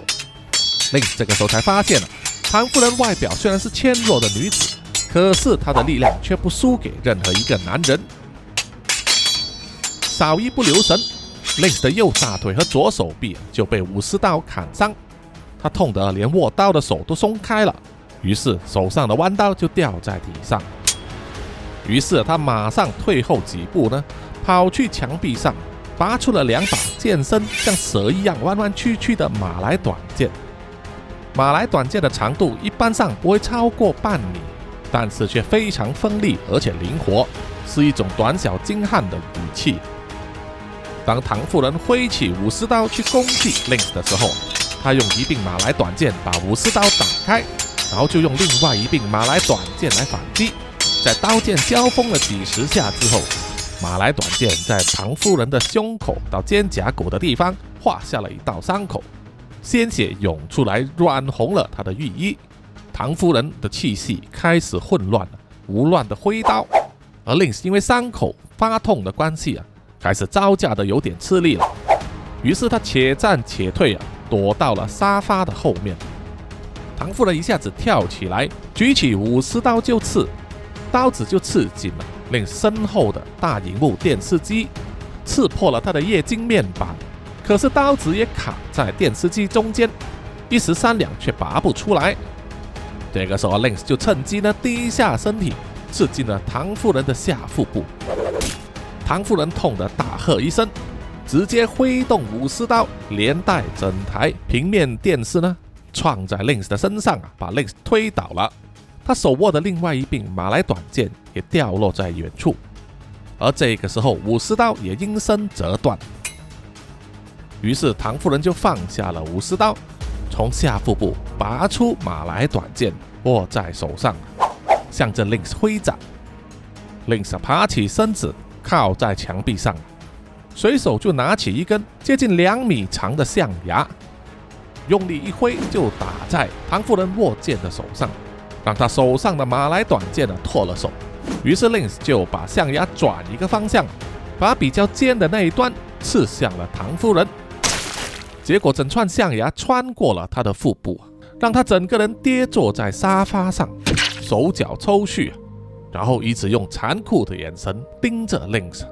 Links 这个时候才发现了，唐夫人外表虽然是纤弱的女子，可是她的力量却不输给任何一个男人。稍一不留神，Links 的右大腿和左手臂就被武士刀砍伤，他痛得连握刀的手都松开了，于是手上的弯刀就掉在地上。于是他马上退后几步呢，跑去墙壁上，拔出了2把剑身像蛇一样弯弯曲曲的马来短剑。马来短剑的长度一般上不会超过半米，但是却非常锋利而且灵活，是一种短小精悍的武器。当唐夫人挥起武士刀去攻击 Links 的时候，他用一柄马来短剑把武士刀挡开，然后就用另外一柄马来短剑来反击。在刀剑交锋了几10下之后，马来短剑在唐夫人的胸口到肩胛骨的地方划下了一道伤口，鲜血涌出来，染红了她的浴衣。唐夫人的气息开始混乱了，胡乱的挥刀。而 Links 因为伤口发痛的关系，开始招架的有点吃力了，于是他且战且退，躲到了沙发的后面。唐夫人一下子跳起来，举起50刀就刺，刀子就刺进了令身后的大荧幕电视机，刺破了他的液晶面板。可是刀子也卡在电视机中间，一时三两却拔不出来。这个时候 Links 就趁机低下身体，刺进了唐夫人的下腹部。唐夫人痛得大喝一声，直接挥动50刀，连带整台平面电视撞在 Links 的身上，把 Links 推倒了。他手握的另外一柄马来短剑也掉落在远处，而这个时候50刀也应声折断。于是唐夫人就放下了50刀，从下腹部拔出马来短剑，握在手上，向着 Links 挥斩。Links 爬起身子，靠在墙壁上，随手就拿起一根接近2米长的象牙，用力一挥就打在唐夫人握剑的手上，让他手上的马来短剑脱了手。于是 Links 就把象牙转一个方向，把比较尖的那一端刺向了唐夫人。结果整串象牙穿过了他的腹部，让他整个人跌坐在沙发上，手脚抽搐，然后一直用残酷的眼神盯着 Links。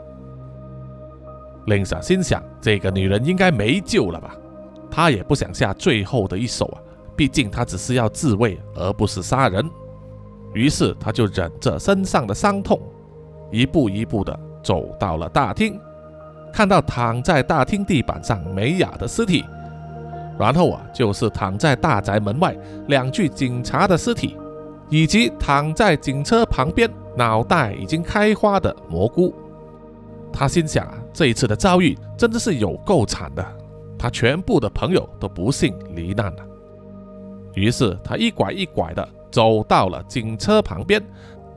Links 心想，这个女人应该没救了吧，她也不想下最后的一手啊，毕竟她只是要自卫而不是杀人。于是她就忍着身上的伤痛，一步一步的走到了大厅，看到躺在大厅地板上美雅的尸体，然后就是躺在大宅门外2具警察的尸体，以及躺在警车旁边脑袋已经开花的蘑菇。他心想，这一次的遭遇真的是有够惨的，他全部的朋友都不幸罹难了。于是他一拐一拐的走到了警车旁边，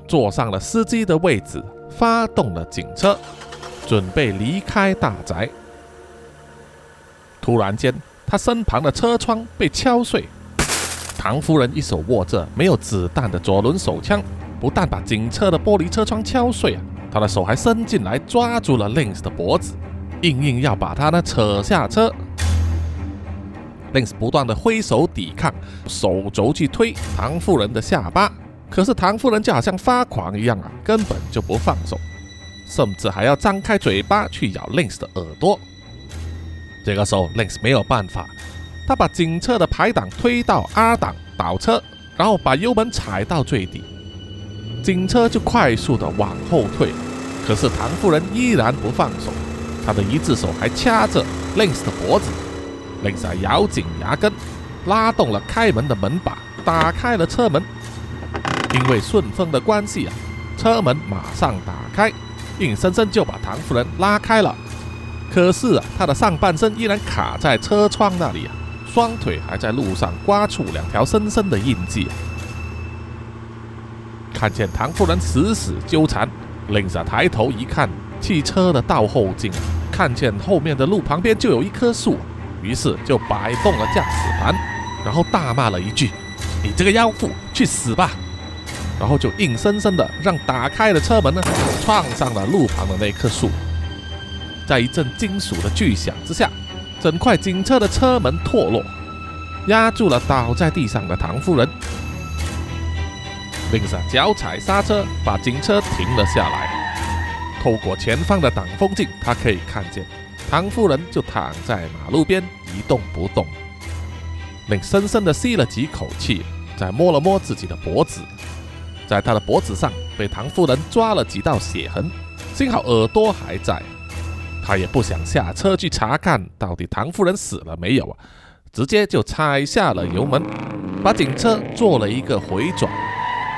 坐上了司机的位置，发动了警车，准备离开大宅。突然间，他身旁的车窗被敲碎，唐夫人一手握着没有子弹的左轮手枪，不但把警车的玻璃车窗敲碎，她的手还伸进来抓住了 Links 的脖子，硬要把他扯下车。 Links 不断的挥手抵抗，手肘去推唐夫人的下巴，可是唐夫人就好像发狂一样根本就不放手，甚至还要张开嘴巴去咬 Links 的耳朵。这个时候 Links 没有办法，他把警车的排档推到R档倒车，然后把油门踩到最底，警车就快速的往后退。可是唐夫人依然不放手，她的一只手还掐着 Links 的脖子。 Links 咬紧牙根，拉动了开门的门把，打开了车门。因为顺风的关系车门马上打开，硬生生就把唐夫人拉开了。可是她的上半身依然卡在车窗那里，双腿还在路上刮出2条深深的印记。看见唐夫人死死纠缠， Links 抬头一看，汽车的倒后镜看见后面的路旁边就有一棵树，于是就摆动了驾驶盘，然后大骂了一句：“你这个妖妇，去死吧！”然后就硬生生的让打开的车门撞上了路旁的那棵树。在一阵金属的巨响之下，整块警车的车门脱落，压住了倒在地上的唐夫人。Links 脚踩刹车，把警车停了下来。透过前方的挡风镜，他可以看见唐夫人就躺在马路边一动不动。Links 深深的吸了几口气，再摸了摸自己的脖子，在他的脖子上被唐夫人抓了几道血痕，幸好耳朵还在。他也不想下车去查看到底唐夫人死了没有，直接就踩下了油门，把警车做了一个回转，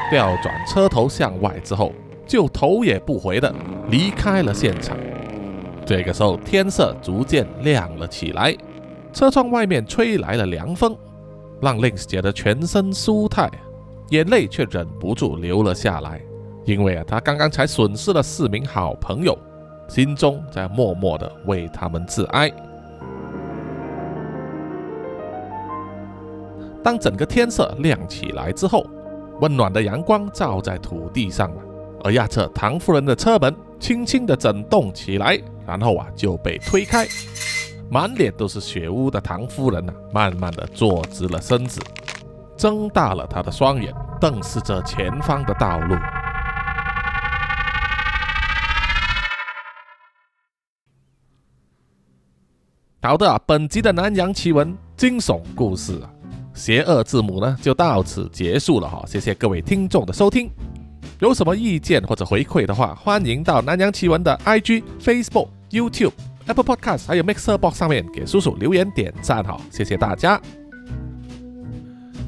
调转车头向外之后，就头也不回的离开了现场。这个时候天色逐渐亮了起来，车窗外面吹来了凉风，让 Links 觉得全身舒泰，眼泪却忍不住流了下来，因为他刚刚才损失了4名好朋友，心中在默默的为他们致哀。当整个天色亮起来之后，温暖的阳光照在土地上了，而压着唐夫人的车门轻轻地震动起来，然后就被推开。满脸都是血污的唐夫人慢慢地坐直了身子，睁大了她的双眼，瞪视着前方的道路。好的，本集的南洋奇闻惊悚故事邪恶字母就到此结束了谢谢各位听众的收听。有什么意见或者回馈的话，欢迎到南洋奇闻的 IG、Facebook、YouTube、Apple Podcast 还有 Mixerbox 上面给叔叔留言点赞谢谢大家。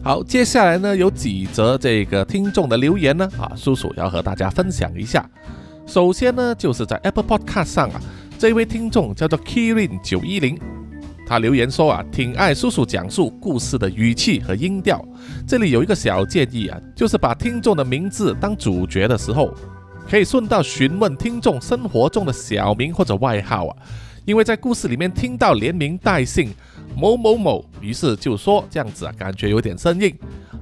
好，接下来有几则这个听众的留言叔叔要和大家分享一下。首先就是在 Apple Podcast 上这位听众叫做 Kirin910， 他留言说挺爱叔叔讲述故事的语气和音调，这里有一个小建议就是把听众的名字当主角的时候，可以顺道询问听众生活中的小名或者外号因为在故事里面听到连名带姓某某某，于是就说这样子感觉有点生硬。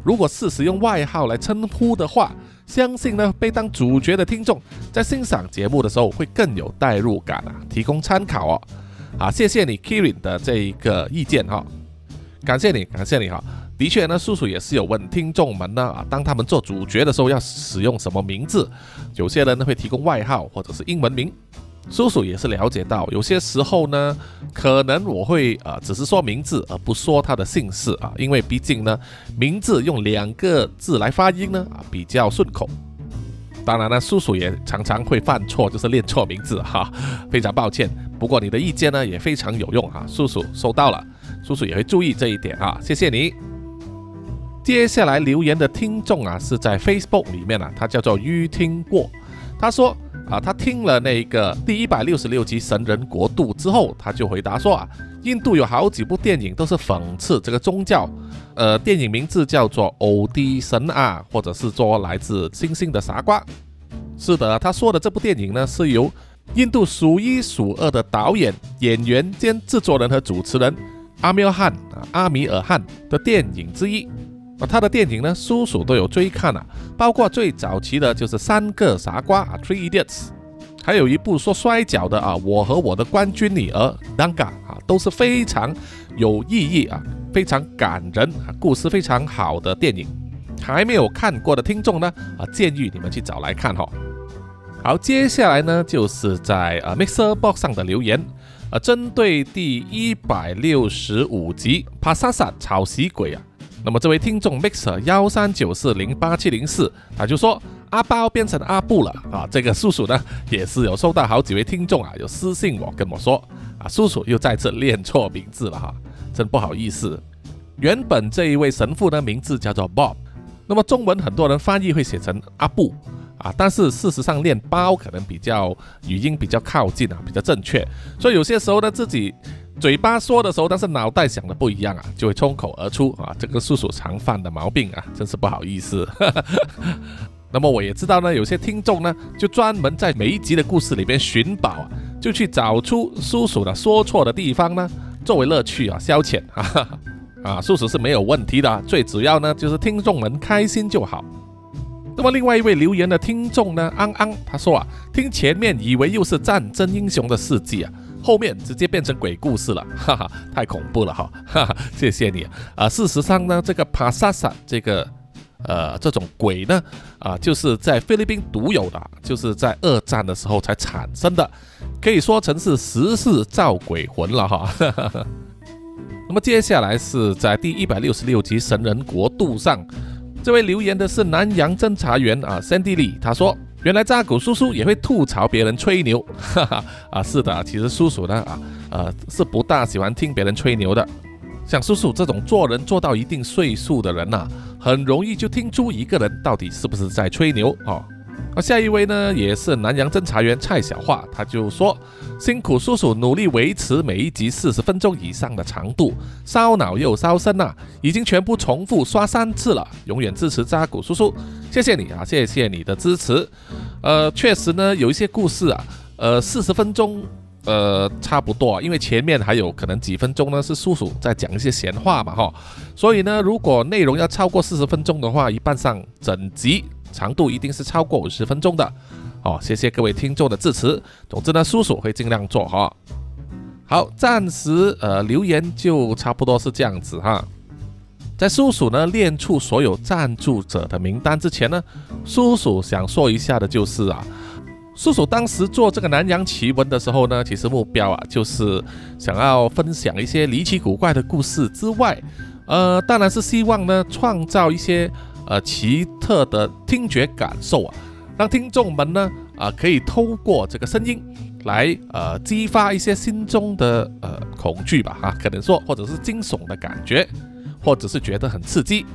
如果是使用外号来称呼的话，相信被当主角的听众在欣赏节目的时候会更有代入感提供参考谢谢你 Kirin 的这个意见感谢你的确叔叔也是有问听众们当他们做主角的时候要使用什么名字，有些人会提供外号或者是英文名，叔叔也是了解到有些时候可能我会只是说名字而不说他的姓氏因为毕竟名字用2个字来发音比较顺口。当然叔叔也常常会犯错，就是念错名字非常抱歉，不过你的意见也非常有用叔叔收到了，叔叔也会注意这一点谢谢你。接下来留言的听众是在 Facebook 里面他叫做于听过，他说他听了那个第166集《神人国度》之后，他就回答说印度有好几部电影都是讽刺这个宗教，电影名字叫做《偶滴神》或者是做来自星星的傻瓜。是的，他说的这部电影是由印度数1数2的导演、演员兼制作人和主持人阿米尔汗的电影之一。他的电影叔叔都有追看包括最早期的就是3个傻瓜 Three Idiots， 还有一部说摔跤的我和我的冠军女儿 Danga 都是非常有意义非常感人故事非常好的电影，还没有看过的听众建议你们去找来看好，接下来就是在Mixerbox 上的留言针对第165集帕萨萨草席鬼那么这位听众 Mixer 139408704，他就说阿包变成阿布了这个叔叔也是有收到好几位听众有私信我跟我说叔叔又再次念错名字了真不好意思。原本这一位神父名字叫做 Bob， 那么中文很多人翻译会写成阿布但是事实上念包可能比较语音比较靠近比较正确，所以有些时候自己嘴巴说的时候但是脑袋想的不一样就会冲口而出这个叔叔常犯的毛病真是不好意思那么我也知道有些听众就专门在每一集的故事里面寻宝就去找出叔叔说错的地方作为乐趣消遣叔叔是没有问题的最主要就是听众们开心就好。那么另外一位留言的听众他说听前面以为又是战争英雄的事迹后面直接变成鬼故事了太恐怖了谢谢你事实上这个帕萨萨这个这种鬼就是在菲律宾独有的就是在2战的时候才产生的，可以说成是时势造鬼魂了那么接下来是在第166集神人国度上，这位留言的是南洋侦查员Sandy Lee， 他说原来扎古叔叔也会吐槽别人吹牛是的，其实叔叔是不大喜欢听别人吹牛的，像叔叔这种做人做到一定岁数的人很容易就听出一个人到底是不是在吹牛下一位也是南洋侦查员蔡小桦，他就说辛苦叔叔努力维持每一集40分钟以上的长度，烧脑又烧身已经全部重复刷3次了，永远支持扎古叔叔，谢谢你谢谢你的支持确实有一些故事40分钟差不多，因为前面还有可能几分钟呢是叔叔在讲一些闲话嘛哈，所以呢，如果内容要超过40分钟的话，一般上整集长度一定是超过50分钟的。哦，谢谢各位听众的支持。总之呢，叔叔会尽量做哈。好，暂时留言就差不多是这样子哈。在叔叔呢念出所有赞助者的名单之前呢，叔叔想说一下的就是啊，叔叔当时做这个南洋奇闻的时候呢，其实目标啊就是想要分享一些离奇古怪的故事之外，当然是希望呢创造一些奇特的听觉感受啊，让听众们呢可以透过这个声音来激发一些心中的恐惧吧可能说或者是惊悚的感觉。或者是觉得很刺激，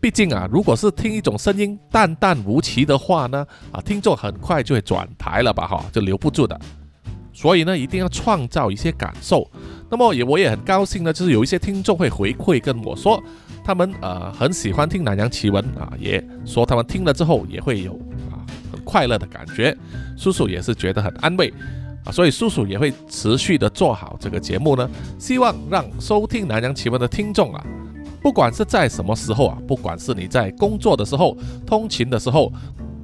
毕竟啊，如果是听一种声音淡淡无奇的话呢，听众很快就会转台了吧哈，就留不住的。所以呢，一定要创造一些感受。那么我也很高兴呢，就是有一些听众会回馈跟我说，他们很喜欢听南洋奇闻啊，也说他们听了之后也会有很快乐的感觉。叔叔也是觉得很安慰。所以叔叔也会持续的做好这个节目呢，希望让收听南洋奇闻的听众啊。不管是在什么时候啊，不管是你在工作的时候、通勤的时候、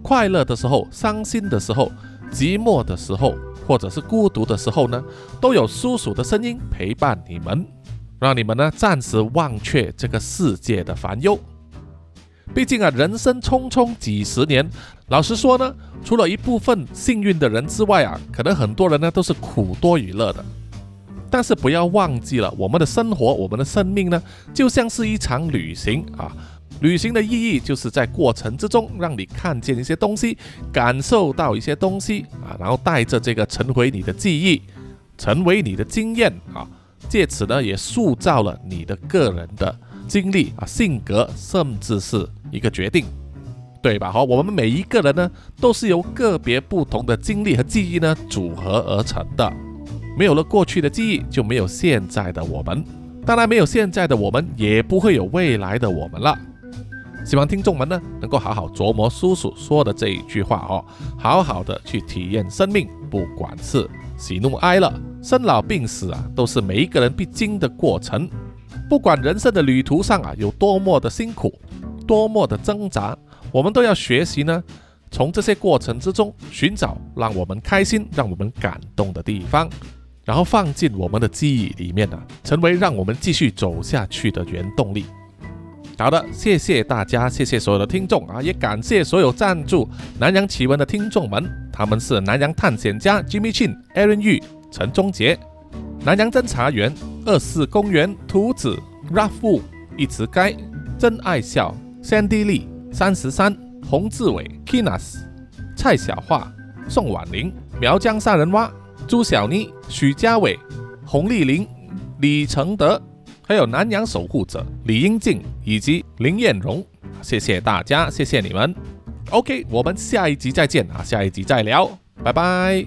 快乐的时候、伤心的时候、寂寞的时候，或者是孤独的时候呢，都有叔叔的声音陪伴你们，让你们呢暂时忘却这个世界的烦忧。毕竟啊，人生匆匆几十年，老实说呢，除了一部分幸运的人之外啊，可能很多人呢都是苦多于乐的。但是不要忘记了，我们的生活，我们的生命呢，就像是一场旅行啊。旅行的意义就是在过程之中，让你看见一些东西，感受到一些东西啊，然后带着这个成为你的记忆，成为你的经验啊。借此呢，也塑造了你的个人的经历啊、性格，甚至是一个决定，对吧？好，我们每一个人呢，都是由个别不同的经历和记忆呢组合而成的。没有了过去的记忆，就没有现在的我们。当然，没有现在的我们，也不会有未来的我们了。希望听众们呢，能够好好琢磨叔叔说的这一句话哦，好好的去体验生命，不管是喜怒哀乐、生老病死啊，都是每一个人必经的过程。不管人生的旅途上啊，有多么的辛苦，多么的挣扎，我们都要学习呢，从这些过程之中寻找让我们开心、让我们感动的地方。然后放进我们的记忆里面成为让我们继续走下去的原动力。好的，谢谢大家，谢谢所有的听众也感谢所有赞助南洋奇闻的听众们，他们是南洋探险家 Jimmy Chin、Aaron Yu、陈忠杰、南洋侦查员、24公园、图子、Rafu、一直该、真爱笑、Sandy Lee、33、洪志伟、Kinas、蔡小桦、宋婉玲、苗疆杀人蛙、朱小妮、许家伟、洪丽玲、李承德，还有南洋守护者李英静以及林艳荣，谢谢大家，谢谢你们。OK， 我们下一集再见下一集再聊，拜拜。